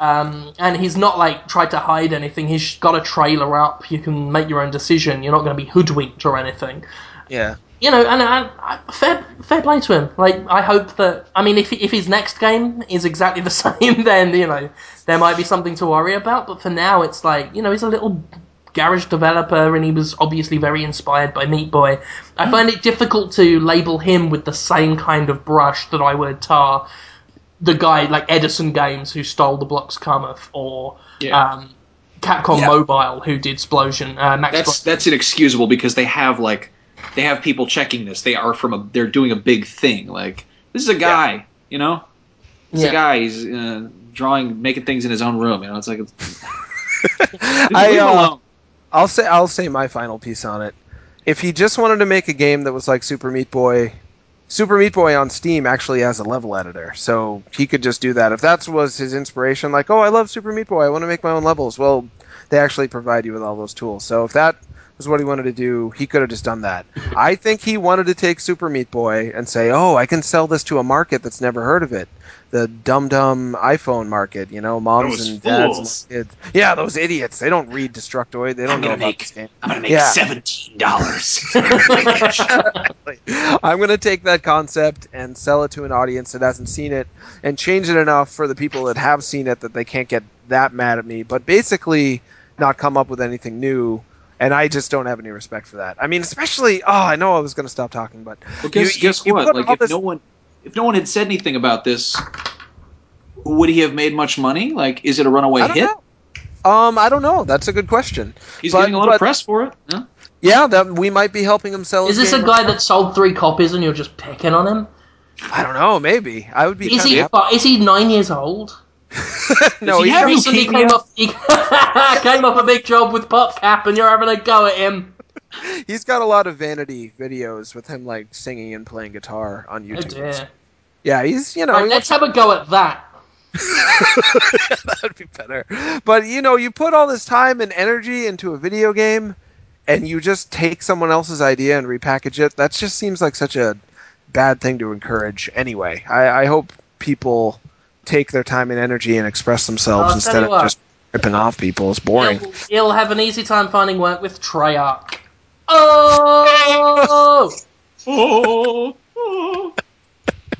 And he's not, like, tried to hide anything. He's got a trailer up. You can make your own decision. You're not going to be hoodwinked or anything. Yeah. You know, and fair play to him. Like, I hope that... I mean, if his next game is exactly the same, then, you know, there might be something to worry about. But for now, it's like, you know, he's a little garage developer, and he was obviously very inspired by Meat Boy. I find it difficult to label him with the same kind of brush that I would tar the guy, like Edison Games, who stole The Blocks Cometh, or... Yeah. Capcom Mobile, who did Splosion. That's inexcusable, because they have, like... They have people checking this. They're doing a big thing. Like, this is a guy, you know. It's a guy. He's drawing, making things in his own room. You know, it's like. I'll say my final piece on it. If he just wanted to make a game that was like Super Meat Boy on Steam actually has a level editor, so he could just do that. If that was his inspiration, like, oh, I love Super Meat Boy, I want to make my own levels. Well, they actually provide you with all those tools. So if that was what he wanted to do, he could have just done that. I think he wanted to take Super Meat Boy and say, oh, I can sell this to a market that's never heard of it. The dumb iPhone market, you know, moms those and dads fools. And kids. Yeah, those idiots. They don't read Destructoid. They don't know about this game. I'm going to make $17. I'm going to take that concept and sell it to an audience that hasn't seen it and change it enough for the people that have seen it that they can't get that mad at me, but basically not come up with anything new. And I just don't have any respect for that. I mean, especially... Oh, I know I was going to stop talking, but... Well, guess what? Like, if no one had said anything about this, would he have made much money? Like, is it a runaway hit? Know. I don't know. That's a good question. He's getting a lot of press for it. Huh? Yeah, that we might be helping him sell. Is this a guy that sold 3 copies and you're just picking on him? I don't know. Maybe. I would be. Is he 9 years old? No, he recently came off a big job with PopCap, and you're having a go at him. He's got a lot of vanity videos with him, like, singing and playing guitar on YouTube. Oh, dear. Yeah, he's, you know... Right, let's have a go at that. That would be better. But, you know, you put all this time and energy into a video game, and you just take someone else's idea and repackage it. That just seems like such a bad thing to encourage anyway. I hope people... take their time and energy and express themselves instead of just ripping off people. It's boring. He'll have an easy time finding work with Treyarch. Oh!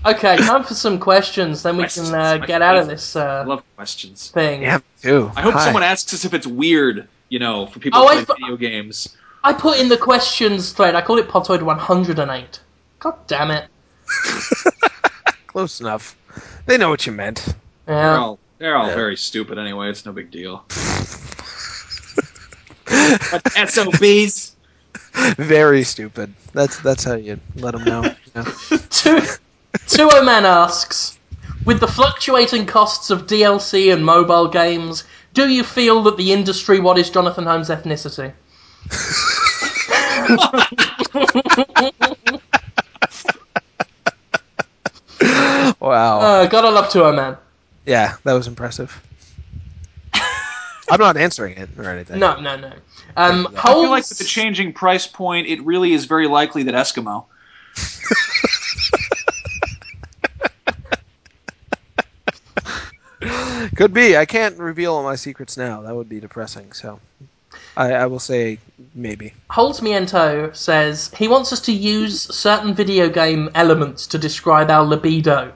Okay, time for some questions. Then we can get out of this. I love questions. Thing. Yeah, me too. I hope someone asks us if it's weird, you know, for people who play video games. I put in the questions thread. I call it Podtoid 108. God damn it. Close enough. They know what you meant. Yeah. They're all very stupid anyway. It's no big deal. SOBs. Very stupid. That's how you let them know. Yeah. Two-O Man asks, with the fluctuating costs of DLC and mobile games, do you feel that the industry is Jonathan Holmes' ethnicity? Wow. Gotta love 2-0 Man. Yeah, that was impressive. I'm not answering it or anything. No, no, no. I feel like with the changing price point, it really is very likely that Eskimo. Could be. I can't reveal all my secrets now. That would be depressing, so I will say maybe. Holtz Miento says, he wants us to use certain video game elements to describe our libido.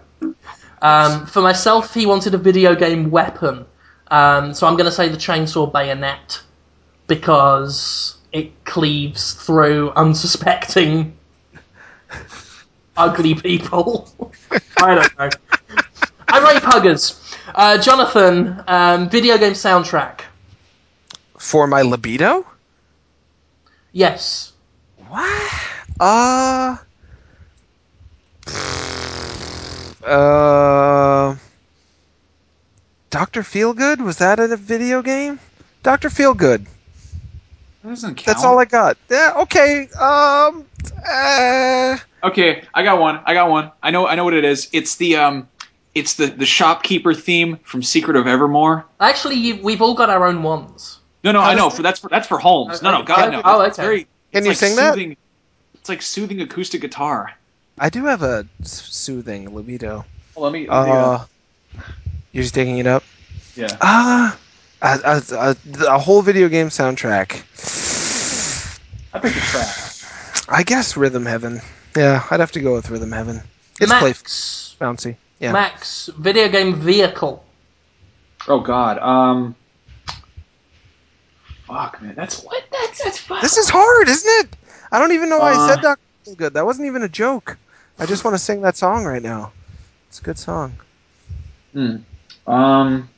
For myself, he wanted a video game weapon. So I'm going to say the chainsaw bayonet, because it cleaves through unsuspecting, ugly people. I don't know. I rape huggers. Jonathan, video game soundtrack. For my libido? Yes. What? Dr. Feelgood? Was that in a video game? Dr. Feelgood. That doesn't count. That's all I got. Yeah, okay. Okay, I got one. I know what it is. It's the shopkeeper theme from Secret of Evermore. Actually, we've all got our own ones. No, I know. That's for Holmes. Okay. No, God, no. Oh, okay. Can you sing that? It's like soothing acoustic guitar. I do have a soothing libido. Well, let me you're just digging it up? Yeah. A whole video game soundtrack. I picked a track. I guess Rhythm Heaven. Yeah, I'd have to go with Rhythm Heaven. It's Max. Bouncy. Yeah. Max, video game vehicle. Oh, God. Fuck, man. That's fuck. This is hard, isn't it? I don't even know why I said that good. That wasn't even a joke. I just want to sing that song right now. It's a good song. Hmm. God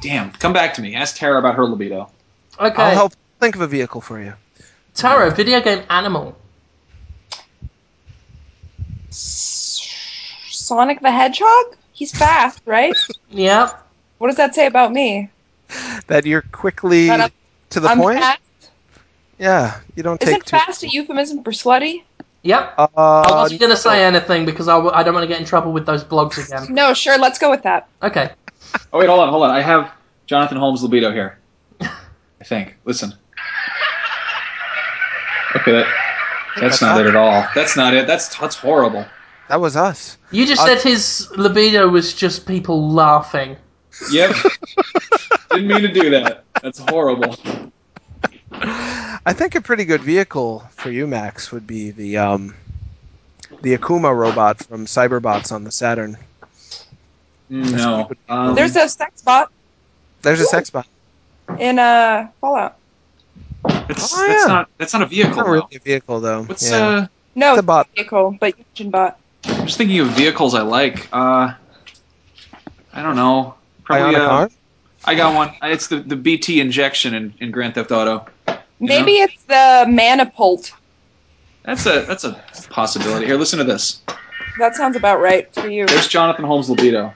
damn. Come back to me. Ask Tara about her libido. Okay. I'll help think of a vehicle for you. Tara, video game animal. Sonic the Hedgehog? He's fast, right? Yeah. What does that say about me? That you're quickly to the point? Fast? Yeah. You don't Isn't fast a euphemism for slutty? Yep. I wasn't going to say anything because I don't want to get in trouble with those blogs again. No, sure. Let's go with that. Okay. Oh, wait. Hold on. I have Jonathan Holmes' libido here. I think. Listen. Okay. That's not it at all. That's not it. That's horrible. That was us. You just said his libido was just people laughing. Yep. Didn't mean to do that. That's horrible. I think a pretty good vehicle for you, Max, would be the Akuma robot from Cyberbots on the Saturn. No. There's a sex bot. There's a sex bot. In Fallout. That's not a vehicle. It's not really a vehicle, though. No, it's a bot. It's a vehicle, but engine bot. I'm just thinking of vehicles I like. I don't know. Probably a car? I got one. It's the BT injection in Grand Theft Auto. Maybe it's the Manipult. That's a possibility. Here, listen to this. That sounds about right for you. There's Jonathan Holmes' libido.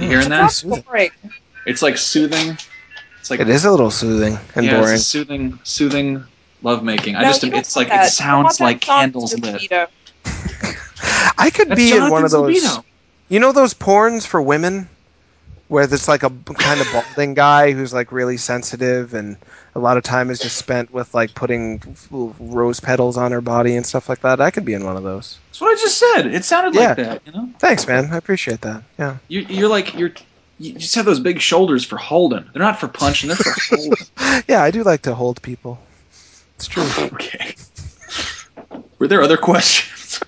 You hearing that? Boring. It's like soothing. It is a little soothing and boring. It's soothing lovemaking. It sounds like candles lit. I could be Jonathan's in one of those. Libido. You know those porns for women? Where there's like a kind of balding guy who's like really sensitive, and a lot of time is just spent with like putting rose petals on her body and stuff like that. I could be in one of those. That's what I just said. It sounded like that, you know. Thanks, man. I appreciate that. Yeah. You just have those big shoulders for holding. They're not for punching. They're for holding. Yeah, I do like to hold people. It's true. Okay. Were there other questions?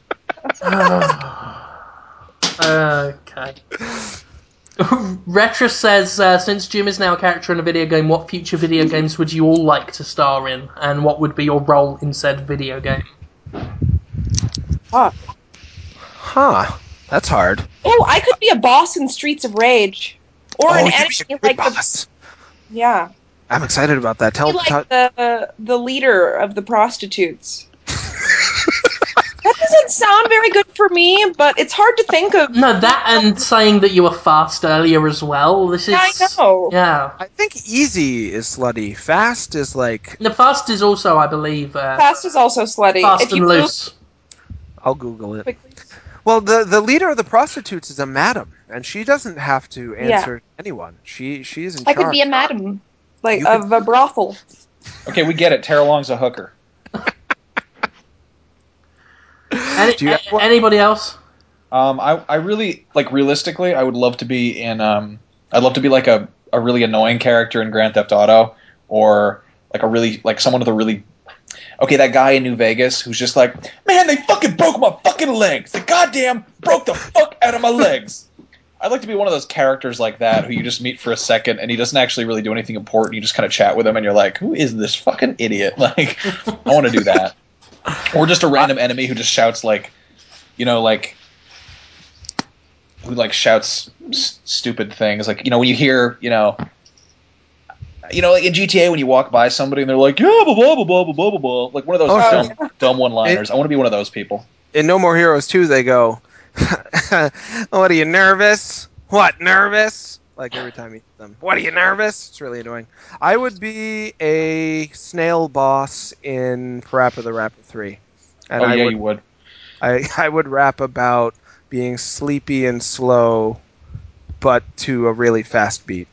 Okay. Retro says, since Jim is now a character in a video game, what future video games would you all like to star in, and what would be your role in said video game? Huh. That's hard. Oh, I could be a boss in Streets of Rage. Or an enemy like boss. Yeah. I'm excited about that. Tell me like the leader of the prostitutes. That doesn't sound very good for me, but it's hard to think of. No, that and saying that you were fast earlier as well. This is. Yeah, I know. Yeah. I think easy is slutty. Fast is like. No, fast is also, I believe. Fast is also slutty. Fast and loose. I'll Google it. Quickly. Well, the leader of the prostitutes is a madam, and she doesn't have to answer to anyone. She is in charge. I could be a madam, like a brothel. Okay, we get it. Tara Long's a hooker. Anybody else? I really, like, realistically, I would love to be in. I'd love to be like a really annoying character in Grand Theft Auto, or like a really someone with a really. Okay, that guy in New Vegas who's just like, man, they fucking broke my fucking legs. They goddamn broke the fuck out of my legs. I'd like to be one of those characters like that who you just meet for a second and he doesn't actually really do anything important. You just kind of chat with him and you're like, who is this fucking idiot? Like, I want to do that. Or just a random enemy who just shouts like, you know, like, who like shouts stupid things. Like, you know, when you hear, you know, like in GTA, when you walk by somebody and they're like, yeah, blah, blah, blah, blah, blah, blah, blah. Like one of those dumb one-liners. I want to be one of those people. In No More Heroes 2, they go, what, are you nervous? What, nervous? Like every time you see them, what, are you nervous? It's really annoying. I would be a snail boss in Parappa the Rapper 3. And oh, yeah, you would. I would rap about being sleepy and slow, but to a really fast beat.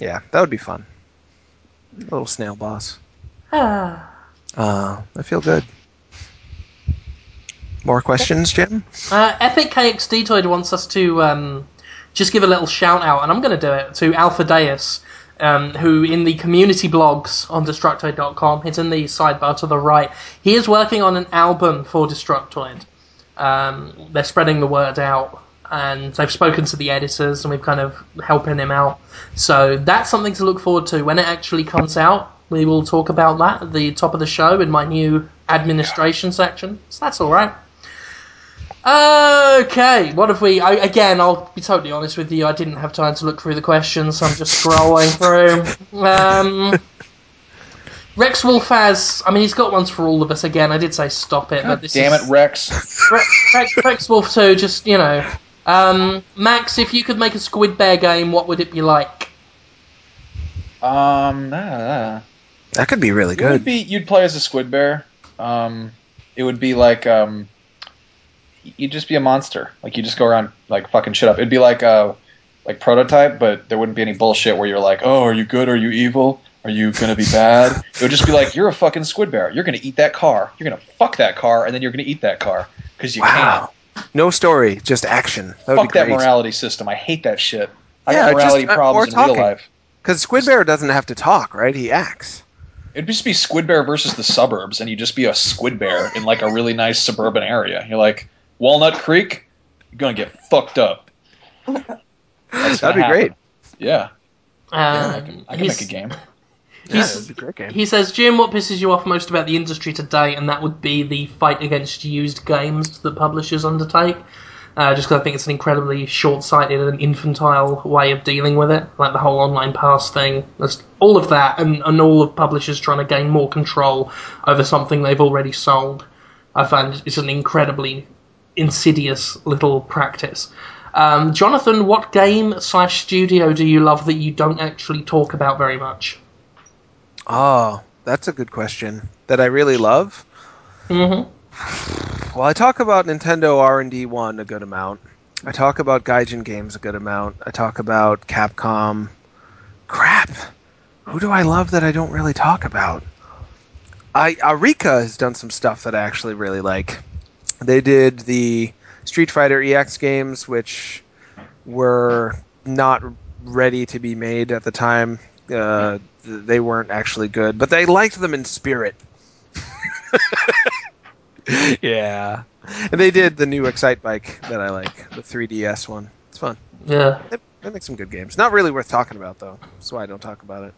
Yeah, that would be fun. A little snail boss. I feel good. More questions, Jim? Epic KXDtoid wants us to just give a little shout out, and I'm going to do it, to Alpha Deus, who in the community blogs on Destructoid.com, it's in the sidebar to the right, he is working on an album for Destructoid. They're spreading the word out. And they've spoken to the editors, and we've kind of helping him out. So that's something to look forward to. When it actually comes out, we will talk about that at the top of the show in my new administration section. So that's all right. Okay, what have we... Again, I'll be totally honest with you. I didn't have time to look through the questions, so I'm just scrolling through. Rex Wolf has... I mean, he's got ones for all of us again. I did say stop it. But this damn it, Rex. Rex Wolf 2, just, you know... Max, if you could make a Squid Bear game, what would it be like? That could be really good. You'd play as a Squid Bear. It would be like you'd just be a monster. Like you just go around like fucking shit up. It'd be like Prototype, but there wouldn't be any bullshit where you're like, oh, are you good? Are you evil? Are you gonna be bad? It would just be like, you're a fucking Squid Bear. You're gonna eat that car. You're gonna fuck that car, and then you're gonna eat that car because you can't. No story, just action. Fuck that morality system. I hate that shit. I got morality problems in real life. Because Squid Bear doesn't have to talk, right? He acts. It'd just be Squid Bear versus the suburbs, and you'd just be a Squid Bear in like a really nice suburban area. You're like, Walnut Creek, you're going to get fucked up. That'd be great. Yeah. I can make a game. He says, Jim, what pisses you off most about the industry today? And that would be the fight against used games that publishers undertake. Just because I think it's an incredibly short-sighted and infantile way of dealing with it. Like the whole online pass thing. Just all of that and all of publishers trying to gain more control over something they've already sold. I find it's an incredibly insidious little practice. Jonathan, what game/studio do you love that you don't actually talk about very much? Oh, that's a good question. That I really love? Mm-hmm. Well, I talk about Nintendo R&D 1 a good amount. I talk about Gaijin games a good amount. I talk about Capcom. Crap! Who do I love that I don't really talk about? Arika has done some stuff that I actually really like. They did the Street Fighter EX games, which were not ready to be made at the time. They weren't actually good, but they liked them in spirit. Yeah. And they did the new Excite Bike that I like, the 3DS one. It's fun. Yeah. They make some good games. Not really worth talking about, though. That's why I don't talk about it.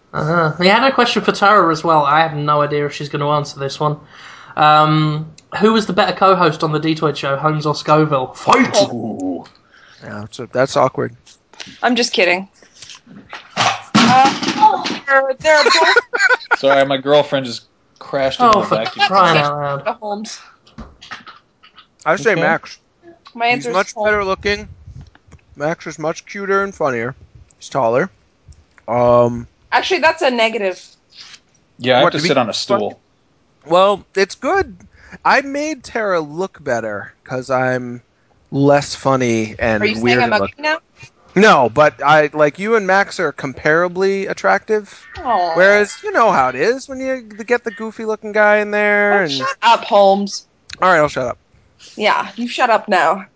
We had a question for Tara as well. I have no idea if she's going to answer this one. Who was the better co-host on the Detoid show, Holmes or Scoville? Fight! Yeah, that's awkward. I'm just kidding. They're both... Sorry, my girlfriend just crashed into the vacuum. Crying out loud. Holmes. I say Max. My answer is much better looking. Max is much cuter and funnier. He's taller. Actually, that's a negative. Yeah, I have to sit on a stool. Well, it's good. I made Tara look better because I'm less funny and weird. Are you saying I'm ugly now? No, but I like you and Max are comparably attractive. Aww. Whereas you know how it is when you get the goofy looking guy in there. Oh, and... Shut up, Holmes. All right, I'll shut up. Yeah, you shut up now.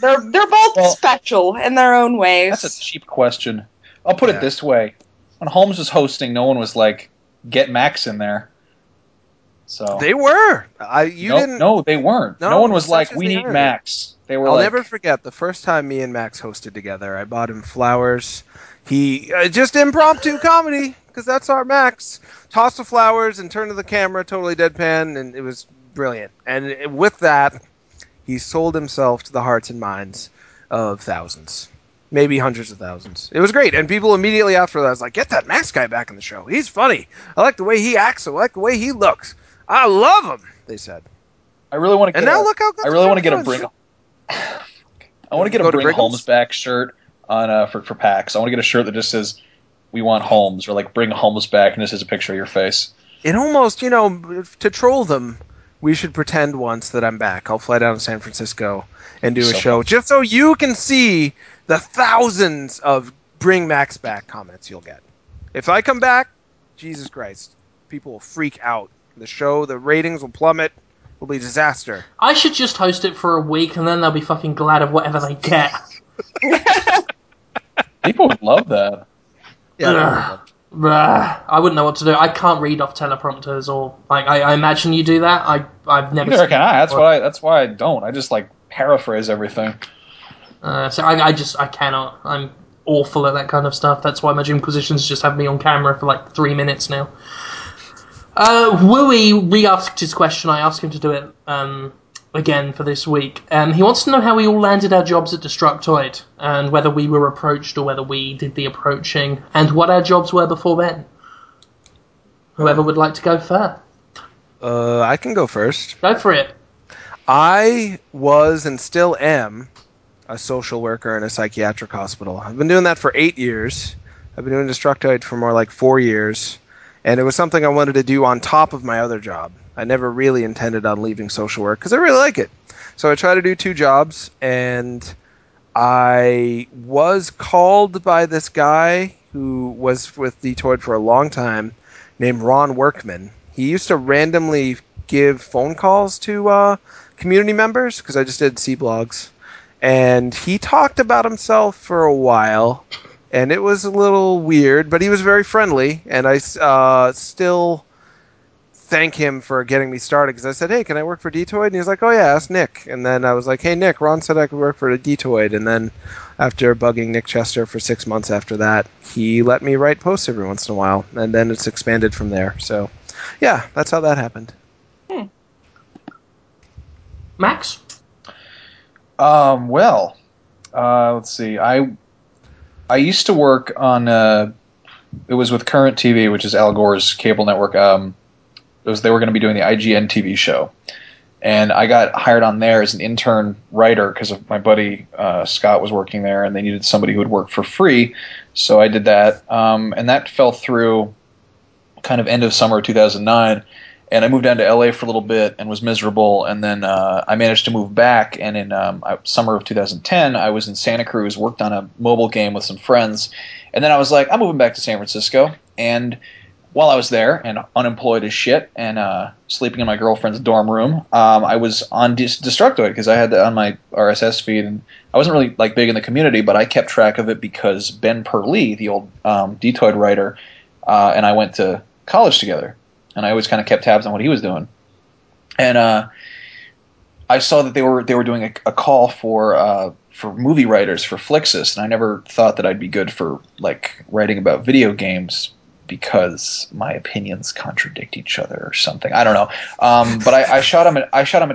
They're both special in their own ways. That's a cheap question. I'll put it this way: when Holmes was hosting, no one was like, "Get Max in there." So they were. No, they weren't. No one was like, "We need Max." They were. I'll never forget the first time me and Max hosted together. I bought him flowers. He just impromptu comedy because that's our Max. Tossed the flowers and turned to the camera, totally deadpan, and it was brilliant. And with that, he sold himself to the hearts and minds of thousands, maybe hundreds of thousands. It was great, and people immediately after that was like, "Get that Max guy back in the show. He's funny. I like the way he acts. I like the way he looks. I love him." They said, "I really want to." Get and now look how good. I really want to get a bring. I want to get a bring Holmes back shirt on for PAX. I want to get a shirt that just says, "We want Holmes," or like "Bring Holmes back," and this is a picture of your face. It almost, you know, to troll them. We should pretend once that I'm back. I'll fly down to San Francisco and do a show just so you can see the thousands of "Bring Max back" comments you'll get. If I come back, Jesus Christ, people will freak out. The show, the ratings will plummet. It will be a disaster. I should just host it for a week and then they'll be fucking glad of whatever they get. People would love that. Yeah. I wouldn't know what to do. I can't read off teleprompters or like. I imagine you do that. I've never. Neither can I. That's why I don't. I just like paraphrase everything. So I cannot. I'm awful at that kind of stuff. That's why my Gymquisitions just have me on camera for like 3 minutes now. Wooey re-asked his question. I asked him to do it again for this week. He wants to know how we all landed our jobs at Destructoid, and whether we were approached or whether we did the approaching, and what our jobs were before then. Whoever would like to go first? I can go first. Go for it. I was and still am a social worker in a psychiatric hospital. I've been doing that for 8 years. I've been doing Destructoid for more like 4 years. And it was something I wanted to do on top of my other job. I never really intended on leaving social work because I really like it. So I tried to do 2 jobs, and I was called by this guy who was with Podtoid for a long time named Ron Workman. He used to randomly give phone calls to community members because I just did C-blogs. And he talked about himself for a while. And it was a little weird, but he was very friendly, and I still thank him for getting me started, because I said, "Hey, can I work for Podtoid?" And he was like, "Oh, yeah, ask Nick." And then I was like, "Hey, Nick, Ron said I could work for Podtoid." And then after bugging Nick Chester for 6 months after that, he let me write posts every once in a while, and then it's expanded from there. So, yeah, that's how that happened. Hmm. Max? Let's see. I used to work on, it was with Current TV, which is Al Gore's cable network. They were going to be doing the IGN TV show. And I got hired on there as an intern writer because my buddy Scott was working there, and they needed somebody who would work for free. So I did that. And that fell through kind of end of summer 2009. And I moved down to L.A. for a little bit and was miserable. And then I managed to move back. And in summer of 2010, I was in Santa Cruz, worked on a mobile game with some friends. And then I was like, I'm moving back to San Francisco. And while I was there and unemployed as shit and sleeping in my girlfriend's dorm room, I was on Destructoid because I had that on my RSS feed. And I wasn't really like big in the community, but I kept track of it because Ben Perlee, the old Podtoid writer, and I went to college together. And I always kind of kept tabs on what he was doing. And I saw that they were doing a call for movie writers for Flixus, and I never thought that I'd be good for like writing about video games because my opinions contradict each other or something. I don't know. But I shot him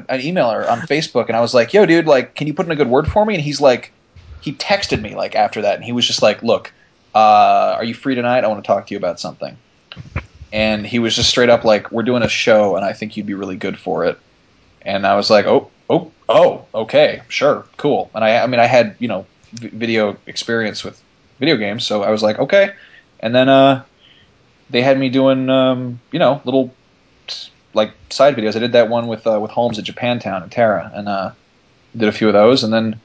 an email or on Facebook, and I was like, "Yo, dude, like, can you put in a good word for me?" And he's like, he texted me like after that, and he was just like, "Look, are you free tonight? I want to talk to you about something." And he was just straight up like, "We're doing a show, and I think you'd be really good for it." And I was like, oh, okay, sure, cool. And I had, you know, video experience with video games, so I was like, okay. And then they had me doing, you know, little like side videos. I did that one with Holmes at Japantown and Tara, and did a few of those. And then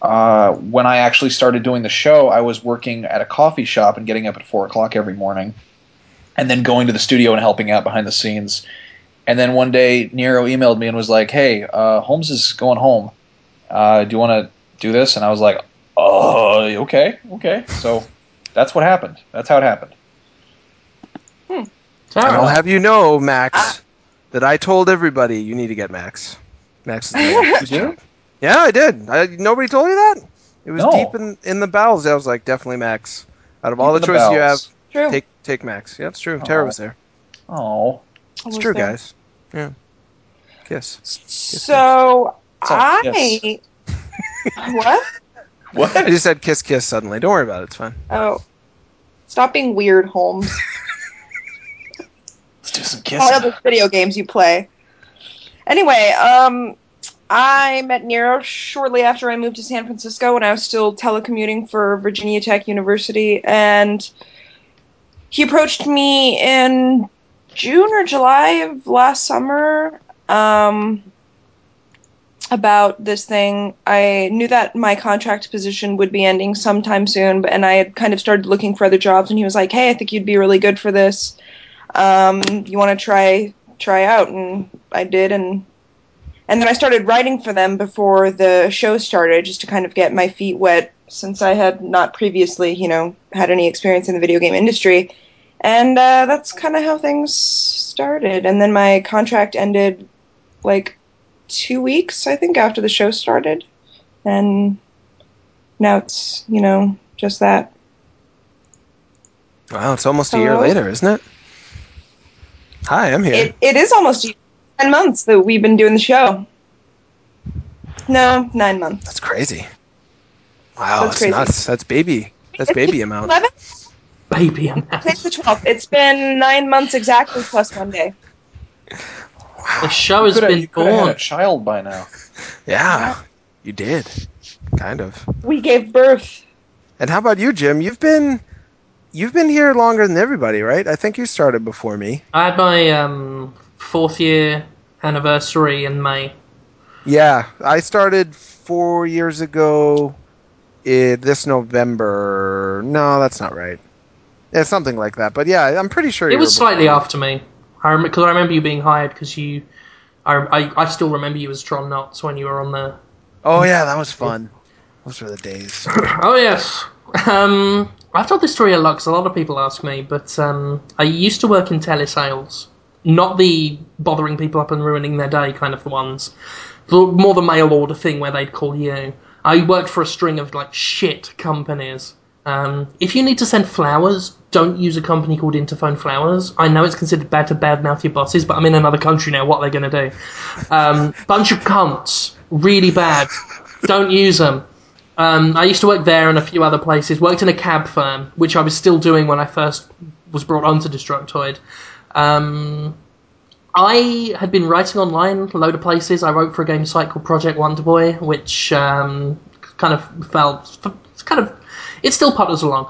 when I actually started doing the show, I was working at a coffee shop and getting up at 4 o'clock every morning and then going to the studio and helping out behind the scenes. And then one day, Nero emailed me and was like, hey, Holmes is going home. Do you want to do this? And I was like, oh, okay. So that's what happened. That's how it happened. And I'll have you know, Max, that I told everybody you need to get Max. Max is the Did you? Yeah, I did. Nobody told you that? It was deep in the bowels. I was like, definitely Max. Out of all the choices you have, take Max. Yeah, it's true. Tara was there. Oh, it's true, guys. Yeah. Kiss. So I what? I just said kiss suddenly. Don't worry about it. It's fine. Oh, stop being weird, Holmes. Let's do some kissing. All other video games you play. Anyway, I met Nero shortly after I moved to San Francisco when I was still telecommuting for Virginia Tech University, and he approached me in June or July of last summer about this thing. I knew that my contract position would be ending sometime soon, and I had kind of started looking for other jobs, and he was like, hey, I think you'd be really good for this. You want to try out? And I did, and then I started writing for them before the show started, just to kind of get my feet wet, since I had not previously, had any experience in the video game industry. And that's kind of how things started. And then my contract ended, 2 weeks, I think, after the show started. And now it's, just that. Wow, it's almost a year later, isn't it? Hi, I'm here. It is almost a year. 9 months that we've been doing the show. No, 9 months. That's crazy. Wow, that's crazy. Nuts. That's baby amount. 11? Baby amount. It's the 12th. It's been 9 months exactly plus one day. Wow. The show has been born. You could have had a child by now. Yeah, you did. Kind of. We gave birth. And how about you, Jim? You've been here longer than everybody, right? I think you started before me. I had my 4th year anniversary in May. Yeah, I started 4 years ago this November. No, that's not right. Yeah, something like that. But yeah, I'm pretty sure it was slightly after me. Because I remember you being hired because you... I still remember you as Tron Knots when you were on the... Oh yeah, that was fun. Those were the days. Oh yes. I've told this story a lot because a lot of people ask me, but I used to work in telesales. Not the bothering people up and ruining their day kind of ones. More the mail order thing where they'd call you. I worked for a string of, shit companies. If you need to send flowers, don't use a company called Interphone Flowers. I know it's considered bad to badmouth your bosses, but I'm in another country now. What are they going to do? Bunch of cunts. Really bad. Don't use them. I used to work there and a few other places. Worked in a cab firm, which I was still doing when I first was brought onto Destructoid. I had been writing online a load of places. I wrote for a game site called Project Wonderboy, which it still putters along.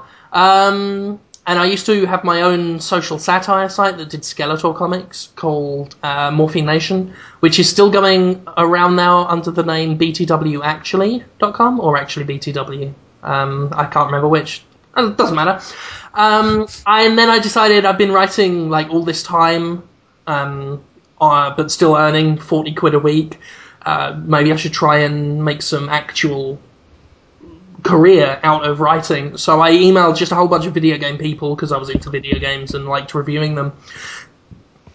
And I used to have my own social satire site that did Skeletor comics called Morphine Nation, which is still going around now under the name btwactually.com or actually btw. I can't remember which. It doesn't matter. And then I decided I've been writing all this time, but still earning 40 quid a week. Maybe I should try and make some actual career out of writing. So I emailed just a whole bunch of video game people because I was into video games and liked reviewing them.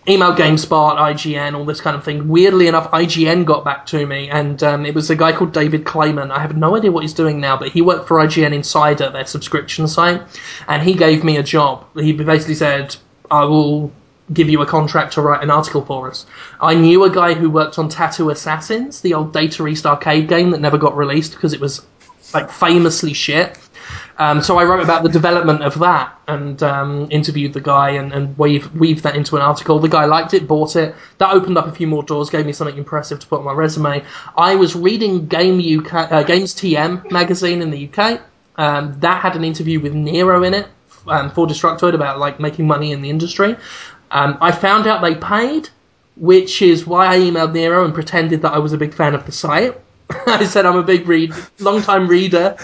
Emailed GameSpot, IGN, all this kind of thing. Weirdly enough, IGN got back to me, and it was a guy called David Clayman. I have no idea what he's doing now, but he worked for IGN Insider, their subscription site, and he gave me a job. He basically said, I will give you a contract to write an article for us. I knew a guy who worked on Tattoo Assassins, the old Data East arcade game that never got released because it was famously shit. So I wrote about the development of that and interviewed the guy and weaved that into an article. The guy liked it, bought it. That opened up a few more doors, gave me something impressive to put on my resume. I was reading Games TM magazine in the UK. That had an interview with Nero in it for Destructoid about making money in the industry. I found out they paid, which is why I emailed Nero and pretended that I was a big fan of the site. I said I'm a big long-time reader.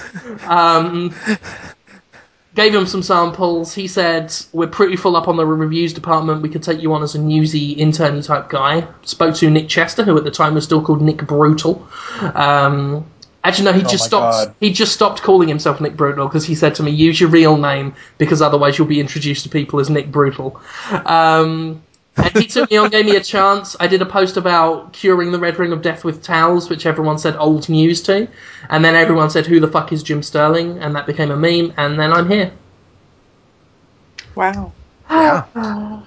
Gave him some samples. He said, we're pretty full up on the reviews department. We could take you on as a newsy, intern type guy. Spoke to Nick Chester, who at the time was still called Nick Brutal. Actually, no, he just stopped calling himself Nick Brutal because he said to me, use your real name because otherwise you'll be introduced to people as Nick Brutal. And he took me on, gave me a chance. I did a post about curing the Red Ring of Death with towels, which everyone said old news to. And then everyone said, who the fuck is Jim Sterling? And that became a meme. And then I'm here. Wow. Yeah.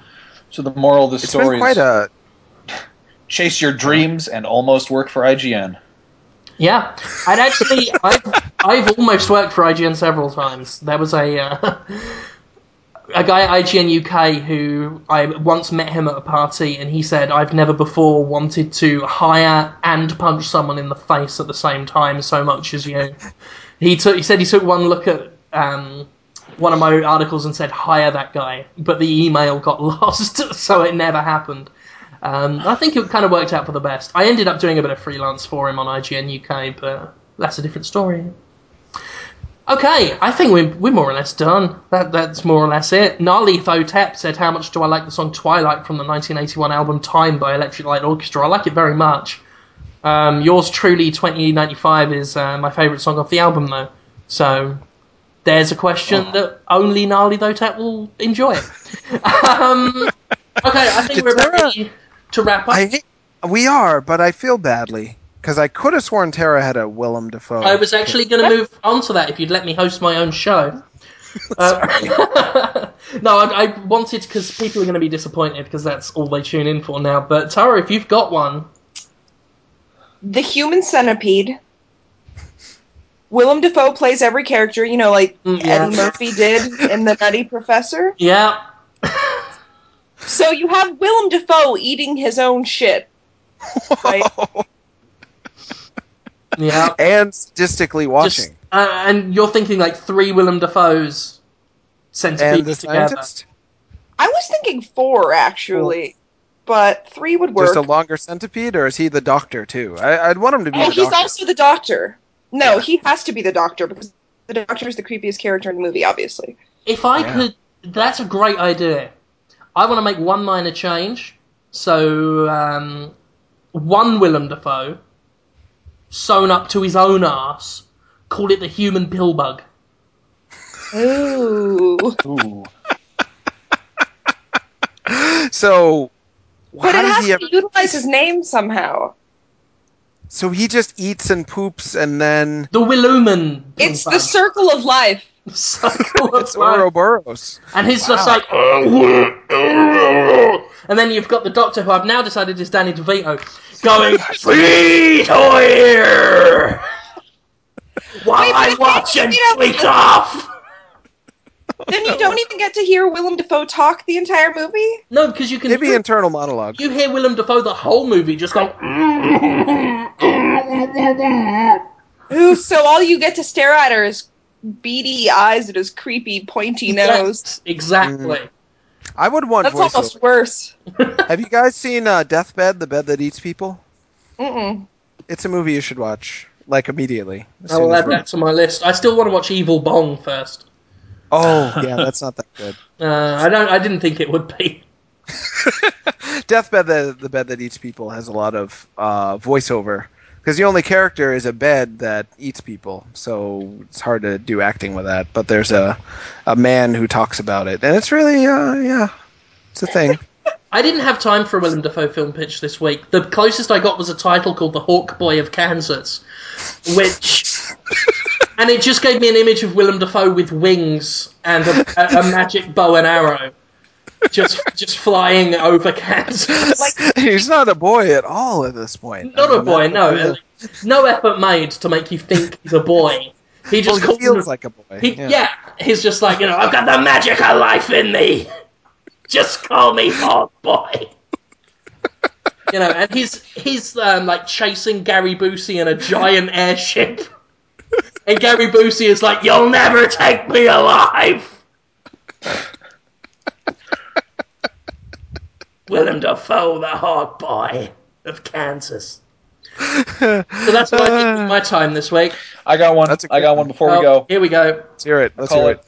So the moral of the story is chase your dreams and almost work for IGN. Yeah, I'd actually, I've almost worked for IGN several times. There was a guy at IGN UK who I once met him at a party, and he said, I've never before wanted to hire and punch someone in the face at the same time so much as you. He said he took one look at one of my articles and said, hire that guy, but the email got lost, so it never happened. I think it kind of worked out for the best. I ended up doing a bit of freelance for him on IGN UK, but that's a different story. Okay, I think we're more or less done. That's more or less it. Gnarly Thotep said, how much do I like the song Twilight from the 1981 album Time by Electric Light Orchestra? I like it very much. Yours truly, 2095, is my favourite song off the album, though. So there's a question that only Gnarly Thotep will enjoy. Okay, I think we're ready to wrap up. We are, but I feel badly because I could have sworn Tara had a Willem Dafoe. I was actually going to move on to that if you'd let me host my own show. No, I wanted, because people are going to be disappointed because that's all they tune in for now. But Tara, if you've got one, The Human Centipede. Willem Dafoe plays every character, you know, like Eddie Murphy did in The Nutty Professor. Yeah. So you have Willem Dafoe eating his own shit, right? Yeah, and sadistically watching. And you're thinking like three Willem Dafoes centipedes together. Scientist? I was thinking four, actually, but three would work. Just a longer centipede, or is he the doctor, too? I'd want him to be the doctor. He's also the doctor. No, he has to be the doctor, because the doctor is the creepiest character in the movie, obviously. If I could... That's a great idea. I want to make one minor change, so one Willem Dafoe, sewn up to his own arse, call it the Human Pill Bug. Ooh. So, why but it has to utilize his name somehow. So he just eats and poops, and then the Willuman. It's the circle of life. It's Ouroboros. And he's just like, and then you've got the doctor, who I've now decided is Danny DeVito, going, sweet oil! While I watch and sleep off! Then you don't even get to hear Willem Dafoe talk the entire movie? No, because you can... It'd be internal monologue. You hear Willem Dafoe the whole movie just go... Ooh, so all you get to stare at her is beady eyes and his creepy pointy nose. Exactly. I would want voiceover. That's almost worse. Have you guys seen Deathbed, The Bed That Eats People? Mm-mm. It's a movie you should watch, like, immediately. I'll add that to my list. I still want to watch Evil Bong first. Oh, yeah, that's not that good. I didn't think it would be. Deathbed, the Bed That Eats People has a lot of voiceover. Because the only character is a bed that eats people, so it's hard to do acting with that. But there's a man who talks about it, and it's really, it's a thing. I didn't have time for a Willem Dafoe film pitch this week. The closest I got was a title called The Hawk Boy of Kansas, and it just gave me an image of Willem Dafoe with wings and a magic bow and arrow. Just flying over Kansas. Like, he's not a boy at all at this point. Not a boy, no. No effort made to make you think he's a boy. He just feels like a boy. He's just like, you know, I've got the magic of life in me. Just call me Hog Boy. You know, and he's like chasing Gary Busey in a giant airship, and Gary Busey is like, "You'll never take me alive." Willem Dafoe, the Hog Boy of Kansas. So that's what I did with my time this week. I got one. I got one before we go. Here we go. Let's hear it. Let's call it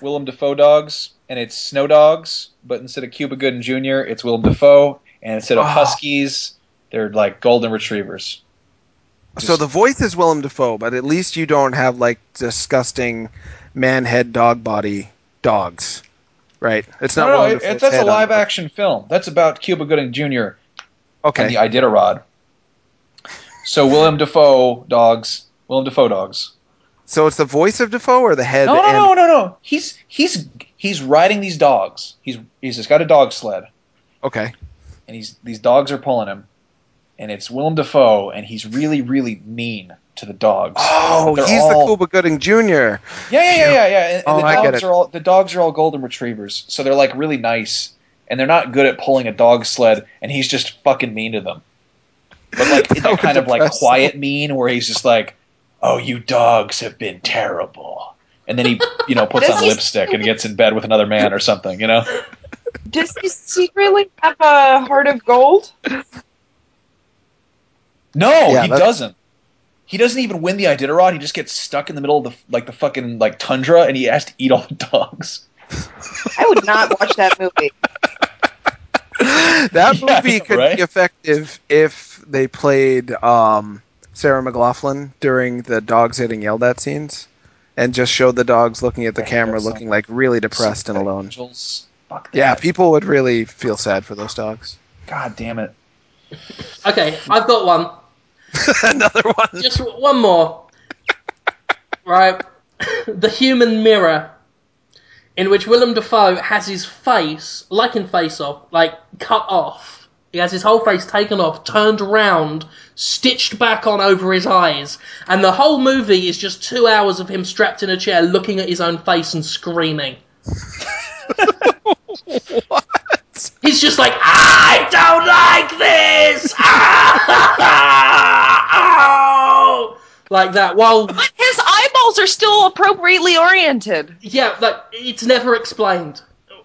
Willem Dafoe Dogs, and it's Snow Dogs, but instead of Cuba Gooding Jr., it's Willem Dafoe, and instead of Huskies, they're like golden retrievers. So the voice is Willem Dafoe, but at least you don't have like disgusting man head dog body dogs, right? It's not. No, that's a live action film. That's about Cuba Gooding Jr. Okay. And the Iditarod. So Willem Dafoe Dogs. Willem Dafoe Dogs. So it's the voice of Dafoe or the head? No. He's riding these dogs. He's just got a dog sled. Okay. And these dogs are pulling him. And it's Willem Dafoe, and he's really, really mean to the dogs. Oh, he's the Cuba Gooding Jr. Yeah. And the dogs are all golden retrievers, so they're like really nice, and they're not good at pulling a dog sled, and he's just fucking mean to them. But like they're kind of like quiet mean, where he's just like, "Oh, you dogs have been terrible," and then he, puts on lipstick and gets in bed with another man or something, Does he secretly have a heart of gold? No, he doesn't. He doesn't even win the Iditarod. He just gets stuck in the middle of the fucking tundra, and he has to eat all the dogs. I would not watch that movie. That movie could be effective if they played Sarah McLachlan during the dogs getting yelled at scenes, and just showed the dogs looking at the camera, looking like really depressed and alone. Fuck that. Yeah, people would really feel sad for those dogs. God damn it. Okay, I've got one. Another one. Just one more. Right. The Human Mirror, in which Willem Dafoe has his face, like in Face Off, cut off. He has his whole face taken off, turned around, stitched back on over his eyes. And the whole movie is just 2 hours of him strapped in a chair looking at his own face and screaming. What? He's just like, I don't like this! Oh! Like that. While but his eyeballs are still appropriately oriented. Yeah, it's never explained.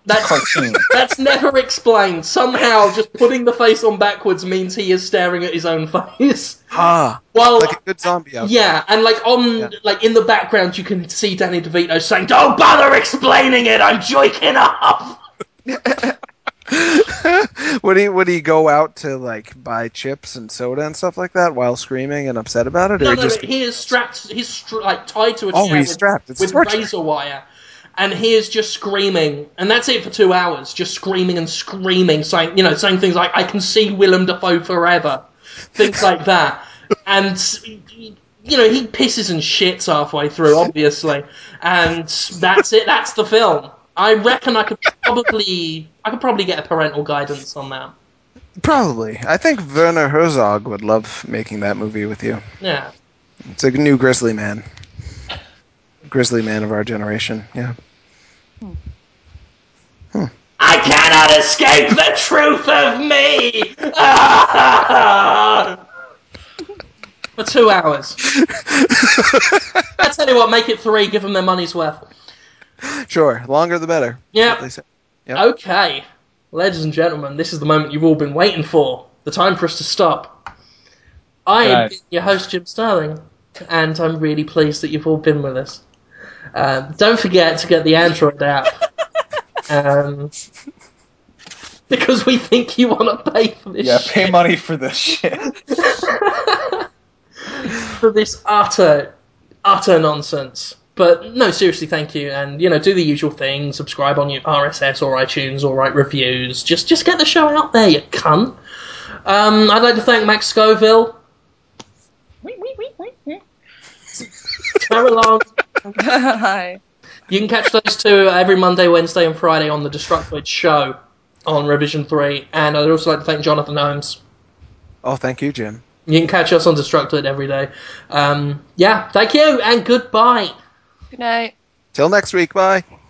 That's never explained. Somehow, just putting the face on backwards means he is staring at his own face. Well, like a good zombie outfit. Yeah, and in the background, you can see Danny DeVito saying, "Don't bother explaining it. I'm joking up." Would he go out to buy chips and soda and stuff like that while screaming and upset about it? He is strapped. He's tied to a chair with razor wire, and he is just screaming, and that's it for 2 hours, just screaming and screaming, saying saying things like, "I can see Willem Dafoe forever," things like that, and. He pisses and shits halfway through, obviously, and that's it. That's the film. I reckon I could probably get a parental guidance on that. Probably. I think Werner Herzog would love making that movie with you. Yeah. It's a new grizzly man. Grizzly man of our generation, yeah. Hmm. I cannot escape the truth of me! For 2 hours. I tell you what, make it 3, give them their money's worth. Sure, longer the better. Yeah. Yep. Okay, ladies and gentlemen, this is the moment you've all been waiting for. The time for us to stop. I am your host, Jim Starling, and I'm really pleased that you've all been with us. Don't forget to get the Android app, because we think you want to pay for this shit. Yeah, pay money for this shit. For this utter, utter nonsense. But no, seriously, thank you, and do the usual thing: subscribe on your RSS or iTunes, or write reviews. Just get the show out there, you cunt. I'd like to thank Max Gobel, Caroline. Hi. You can catch those two every Monday, Wednesday, and Friday on the Destructoid show on Revision 3. And I'd also like to thank Jonathan Holmes. Oh, thank you, Jim. You can catch us on Destructoid every day. Thank you, and goodbye. Good night. Till next week. Bye.